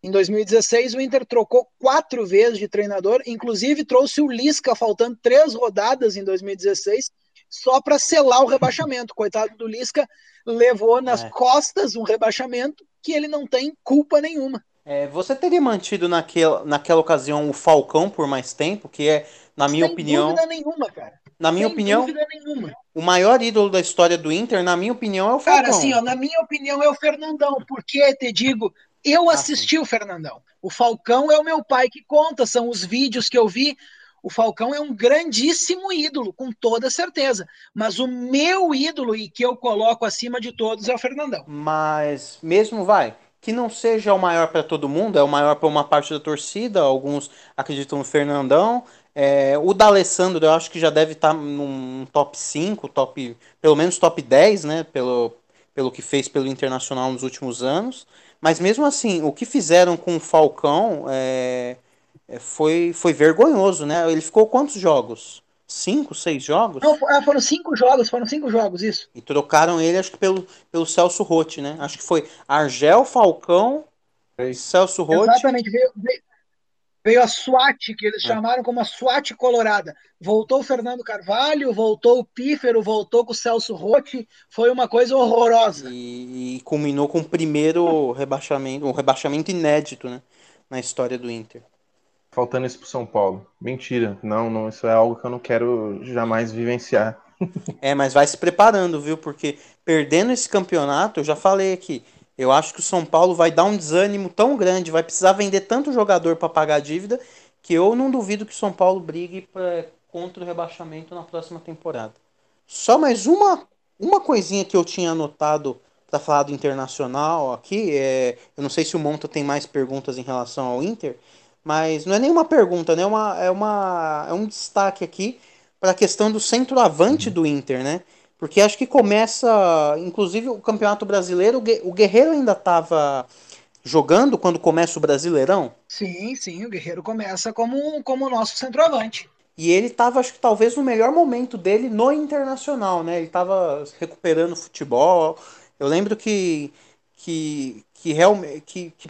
em 2016, o Inter trocou 4 vezes de treinador, inclusive trouxe o Lisca faltando 3 rodadas em 2016, só para selar o rebaixamento. Coitado do Lisca, levou nas costas um rebaixamento que ele não tem culpa nenhuma. É, você teria mantido naquela ocasião o Falcão por mais tempo, que é, na minha opinião... Sem dúvida nenhuma, cara. Na minha opinião, o maior ídolo da história do Inter, na minha opinião, é o Falcão. Cara, assim, ó, na minha opinião é o Fernandão, porque, te digo, eu assisti o Fernandão. O Falcão é o meu pai que conta, são os vídeos que eu vi. O Falcão é um grandíssimo ídolo, com toda certeza. Mas o meu ídolo, e que eu coloco acima de todos, é o Fernandão. Mas mesmo que não seja o maior para todo mundo, é o maior para uma parte da torcida, alguns acreditam no Fernandão. É, o D'Alessandro eu acho que já deve estar num top 5, pelo menos top 10, né, pelo que fez pelo Internacional nos últimos anos. Mas mesmo assim, o que fizeram com o Falcão foi vergonhoso, né? Ele ficou quantos jogos? 5, 6 jogos? Não, foram 5 jogos, isso. E trocaram ele, acho que pelo Celso Rotti, né? Acho que foi Argel, Falcão, Celso Rotti. Exatamente, veio a SWAT, que eles chamaram como a SWAT colorada. Voltou o Fernando Carvalho, voltou o Pífero, voltou com o Celso Rotti, foi uma coisa horrorosa. E culminou com o primeiro rebaixamento, um rebaixamento inédito, né, na história do Inter. Faltando isso pro São Paulo. Mentira. Não, isso é algo que eu não quero jamais vivenciar. É, mas vai se preparando, viu? Porque perdendo esse campeonato, eu já falei aqui, eu acho que o São Paulo vai dar um desânimo tão grande, vai precisar vender tanto jogador para pagar a dívida, que eu não duvido que o São Paulo brigue contra o rebaixamento na próxima temporada. Só mais uma coisinha que eu tinha anotado para falar do Internacional aqui, eu não sei se o Monta tem mais perguntas em relação ao Inter, mas não é nenhuma pergunta, né? É um destaque aqui para a questão do centroavante do Inter, né? Porque acho que começa, inclusive, o Campeonato Brasileiro. O Guerreiro ainda estava jogando quando começa o Brasileirão? Sim, o Guerreiro começa como nosso centroavante. E ele estava, acho que talvez, no melhor momento dele no Internacional, né? Ele estava recuperando o futebol. Eu lembro que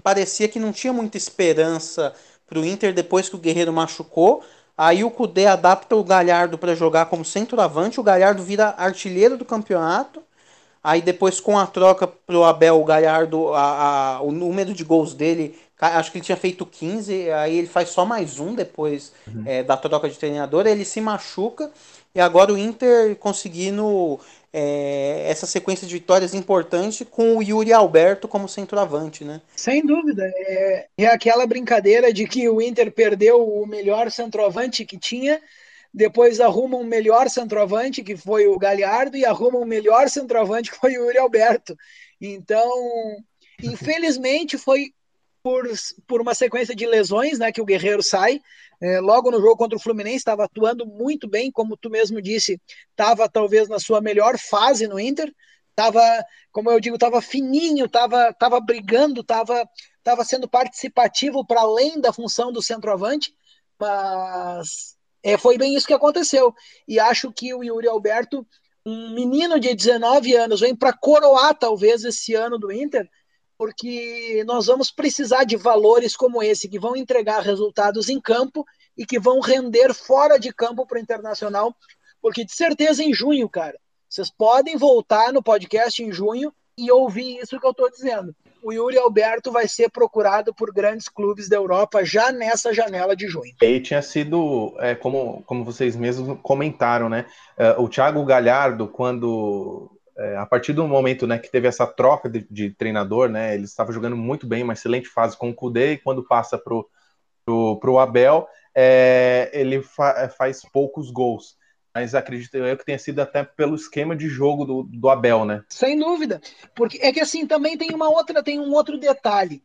parecia que não tinha muita esperança para o Inter depois que o Guerreiro machucou. Aí o Coudet adapta o Galhardo para jogar como centroavante, o Galhardo vira artilheiro do campeonato. Aí depois, com a troca pro Abel, o Galhardo, o número de gols dele, acho que ele tinha feito 15, aí ele faz só mais um depois da troca de treinador, ele se machuca, e agora o Inter conseguindo essa sequência de vitórias importante com o Yuri Alberto como centroavante, né? Sem dúvida. É aquela brincadeira de que o Inter perdeu o melhor centroavante que tinha, depois arruma um melhor centroavante, que foi o Galhardo, e arruma um melhor centroavante, que foi o Yuri Alberto. Então, infelizmente, foi por uma sequência de lesões, né, que o Guerreiro sai. Logo no jogo contra o Fluminense, estava atuando muito bem, como tu mesmo disse, estava talvez na sua melhor fase no Inter, estava fininho, estava brigando, estava sendo participativo para além da função do centroavante, mas foi bem isso que aconteceu. E acho que o Yuri Alberto, um menino de 19 anos, vem para coroar talvez esse ano do Inter, porque nós vamos precisar de valores como esse, que vão entregar resultados em campo e que vão render fora de campo para o Internacional, porque de certeza em junho, cara, vocês podem voltar no podcast em junho e ouvir isso que eu estou dizendo. O Yuri Alberto vai ser procurado por grandes clubes da Europa já nessa janela de junho. E tinha sido, como vocês mesmos comentaram, né? O Thiago Galhardo, quando... a partir do momento, né, que teve essa troca de treinador, né, ele estava jogando muito bem, uma excelente fase com o Coudet, e quando passa pro Abel, ele faz poucos gols. Mas acredito eu que tenha sido até pelo esquema de jogo do Abel, né? Sem dúvida, porque é que assim, também tem um outro detalhe.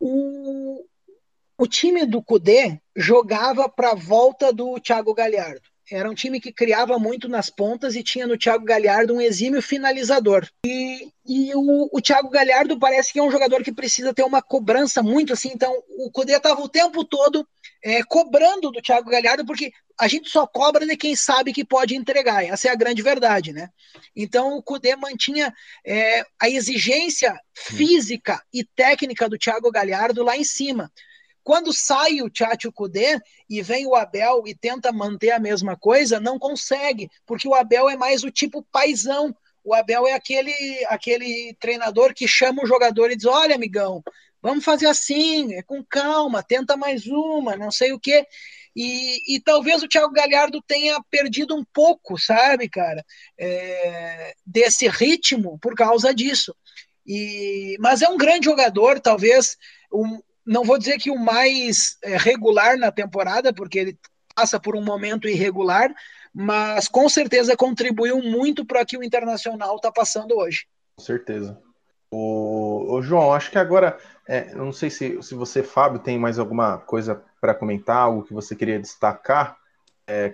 O time do Coudet jogava para a volta do Thiago Galhardo. Era um time que criava muito nas pontas e tinha no Thiago Galhardo um exímio finalizador. E o Thiago Galhardo parece que é um jogador que precisa ter uma cobrança muito assim. Então o Coudet estava o tempo todo cobrando do Thiago Galhardo, porque a gente só cobra de quem sabe que pode entregar. Essa é a grande verdade, né? Então o Coudet mantinha a exigência física e técnica do Thiago Galhardo lá em cima. Quando sai o Thiago Coudet e vem o Abel e tenta manter a mesma coisa, não consegue, porque o Abel é mais o tipo paizão, O Abel é aquele treinador que chama o jogador e diz, olha, amigão, vamos fazer assim, é com calma, tenta mais uma, não sei o quê. E talvez o Thiago Galhardo tenha perdido um pouco, sabe, cara, desse ritmo por causa disso. Mas é um grande jogador, talvez, não vou dizer que o mais regular na temporada, porque ele passa por um momento irregular, mas com certeza contribuiu muito para o que o Internacional está passando hoje. Com certeza. Ô, João, acho que agora, não sei se você, Fábio, tem mais alguma coisa para comentar, algo que você queria destacar.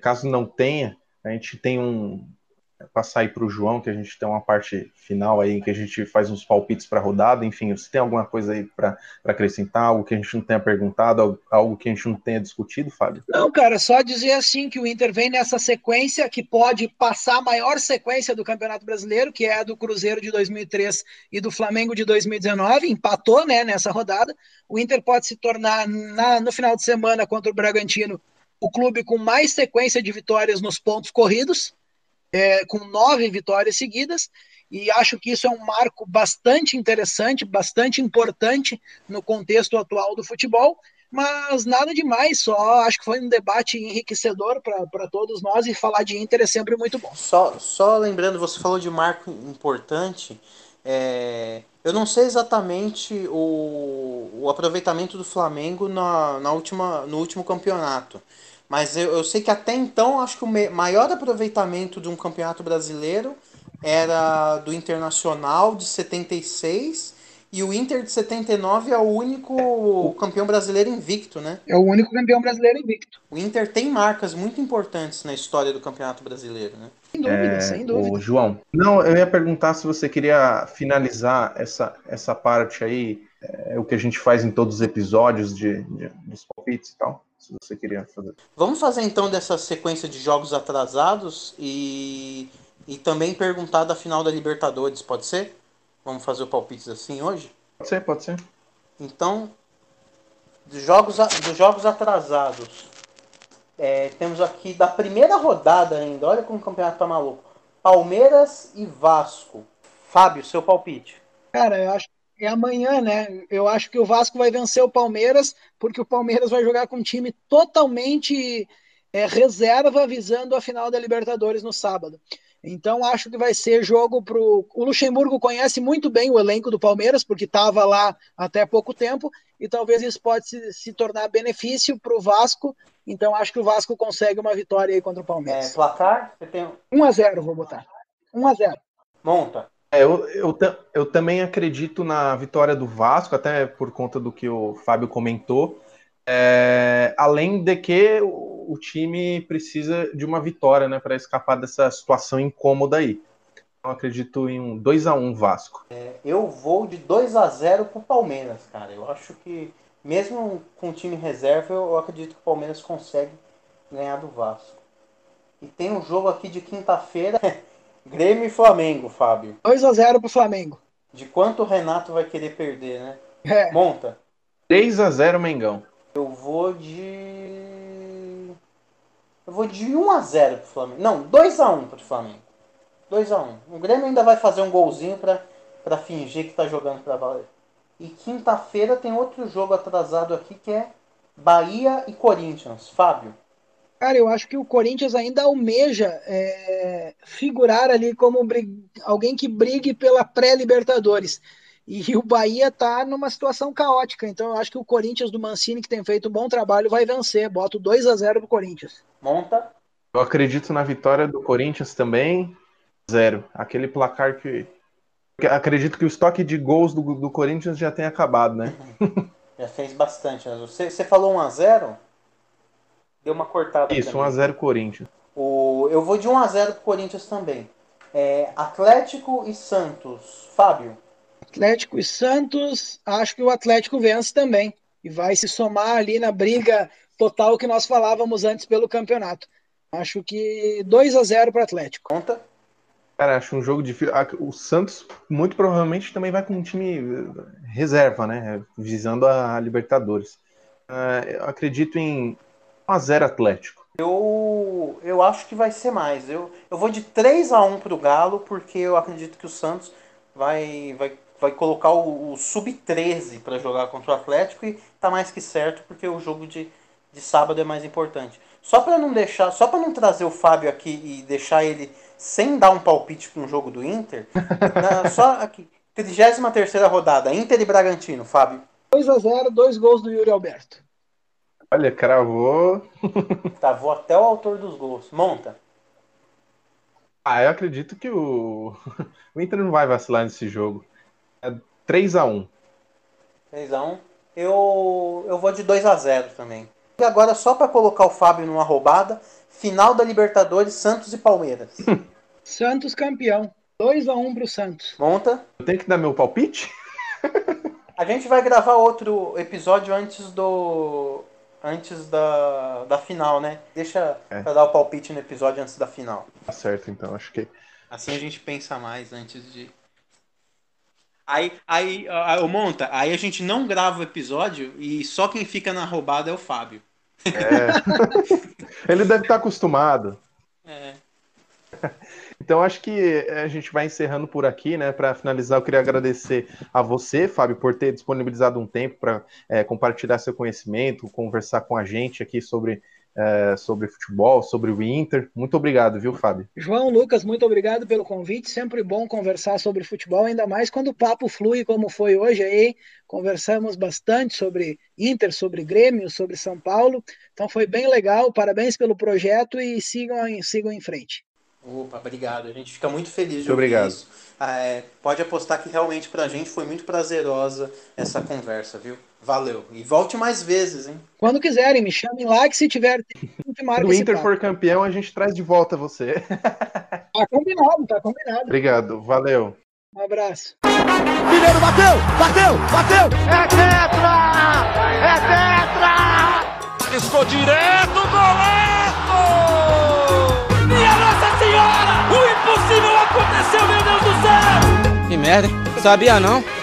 Caso não tenha, a gente tem passar aí para o João, que a gente tem uma parte final aí, que a gente faz uns palpites para a rodada. Enfim, você tem alguma coisa aí para acrescentar, algo que a gente não tenha perguntado, algo que a gente não tenha discutido, Fábio? Não, cara, só dizer assim que o Inter vem nessa sequência que pode passar a maior sequência do Campeonato Brasileiro, que é a do Cruzeiro de 2003 e do Flamengo de 2019, empatou, né, nessa rodada. O Inter pode se tornar, no final de semana contra o Bragantino, o clube com mais sequência de vitórias nos pontos corridos, com 9 vitórias seguidas, e acho que isso é um marco bastante interessante, bastante importante no contexto atual do futebol, mas nada demais, só acho que foi um debate enriquecedor para todos nós, e falar de Inter é sempre muito bom. Só lembrando, você falou de marco importante, eu não sei exatamente o aproveitamento do Flamengo no último campeonato, mas eu sei que até então, acho que o maior aproveitamento de um campeonato brasileiro era do Internacional de 76, e o Inter de 79 é o único campeão brasileiro invicto, né? É o único campeão brasileiro invicto. O Inter tem marcas muito importantes na história do campeonato brasileiro, né? Sem dúvida, sem dúvida. João, não, eu ia perguntar se você queria finalizar essa parte aí, o que a gente faz em todos os episódios dos palpites e tal. Se você queria fazer. Vamos fazer então dessa sequência de jogos atrasados e também perguntar da final da Libertadores, pode ser? Vamos fazer o palpite assim hoje? Pode ser. Então, dos jogos atrasados, temos aqui da primeira rodada ainda, olha como o campeonato tá maluco. Palmeiras e Vasco. Fábio, seu palpite. Cara, eu acho que é amanhã, né? Eu acho que o Vasco vai vencer o Palmeiras, porque o Palmeiras vai jogar com um time totalmente reserva, visando a final da Libertadores no sábado. Então, acho que vai ser jogo pro... O Luxemburgo conhece muito bem o elenco do Palmeiras, porque estava lá até pouco tempo, e talvez isso pode se tornar benefício para o Vasco. Então, acho que o Vasco consegue uma vitória aí contra o Palmeiras. Placar? Você tem... 1-0, vou botar. 1-0. Monta. Eu também acredito na vitória do Vasco, até por conta do que o Fábio comentou, além de que o time precisa de uma vitória, né, para escapar dessa situação incômoda aí. Eu acredito em um 2-1 Vasco. Eu vou de 2-0 pro Palmeiras, cara. Eu acho que, mesmo com o time reserva, eu acredito que o Palmeiras consegue ganhar do Vasco. E tem um jogo aqui de quinta-feira... Grêmio e Flamengo, Fábio. 2-0 pro Flamengo. De quanto o Renato vai querer perder, né? Monta. 3-0 Mengão. Eu vou de 1-0 pro Flamengo. Não, 2-1 pro Flamengo. 2-1. O Grêmio ainda vai fazer um golzinho pra fingir que tá jogando pra valer. E quinta-feira tem outro jogo atrasado aqui, que é Bahia e Corinthians. Fábio. Cara, eu acho que o Corinthians ainda almeja figurar ali como alguém que brigue pela pré-Libertadores. E o Bahia tá numa situação caótica. Então eu acho que o Corinthians do Mancini, que tem feito um bom trabalho, vai vencer. Boto 2-0 pro Corinthians. Monta. Eu acredito na vitória do Corinthians também. 0. Aquele placar que acredito que o estoque de gols do Corinthians já tem acabado, né? Já fez bastante. Né? Você falou 1-0? Deu uma cortada. Isso, também. 1-0 Corinthians. Eu vou de 1-0 pro Corinthians também. Atlético e Santos. Fábio? Atlético e Santos, acho que o Atlético vence também. E vai se somar ali na briga total que nós falávamos antes pelo campeonato. Acho que 2-0 pro Atlético. Conta? Cara, acho um jogo difícil. O Santos, muito provavelmente, também vai com um time reserva, né? Visando a Libertadores. Eu acredito em 1-0 Atlético. Eu acho que vai ser mais. Eu vou de 3-1 pro Galo, porque eu acredito que o Santos vai colocar o Sub-13 para jogar contra o Atlético, e tá mais que certo, porque o jogo de sábado é mais importante. Só para não trazer o Fábio aqui e deixar ele sem dar um palpite para um jogo do Inter, só aqui. 33ª rodada, Inter e Bragantino, Fábio. 2-0, 2 gols do Yuri Alberto. Olha, cravou. Cravou até o autor dos gols. Monta. Eu acredito que o Inter não vai vacilar nesse jogo. É 3-1. 3-1. Eu vou de 2-0 também. E agora, só para colocar o Fábio numa roubada, final da Libertadores, Santos e Palmeiras. Santos campeão. 2-1 pro Santos. Monta. Eu tenho que dar meu palpite? A gente vai gravar outro episódio antes da final, né? Deixa pra dar o palpite no episódio antes da final. Tá certo, então. Acho que... Assim a gente pensa mais antes de... Aí Monta, aí a gente não grava o episódio e só quem fica na roubada é o Fábio. Ele deve estar acostumado. Então acho que a gente vai encerrando por aqui, né? Para finalizar, eu queria agradecer a você, Fábio, por ter disponibilizado um tempo para compartilhar seu conhecimento, conversar com a gente aqui sobre futebol, sobre o Inter. Muito obrigado, viu, Fábio? João, Lucas, muito obrigado pelo convite. Sempre bom conversar sobre futebol, ainda mais quando o papo flui, como foi hoje aí. Conversamos bastante sobre Inter, sobre Grêmio, sobre São Paulo. Então foi bem legal. Parabéns pelo projeto e sigam em frente. Opa, obrigado. A gente fica muito feliz de ouvir isso. Pode apostar que realmente pra gente foi muito prazerosa essa conversa, viu? Valeu. E volte mais vezes, hein? Quando quiserem, me chamem lá, que se tiver... Se o Inter for campeão, a gente traz de volta você. Tá combinado. Obrigado, valeu. Um abraço. Mineiro bateu! É tetra! Escou direto, goleiro! Minha Nossa Senhora! O impossível aconteceu, meu Deus do céu! Que merda, sabia não?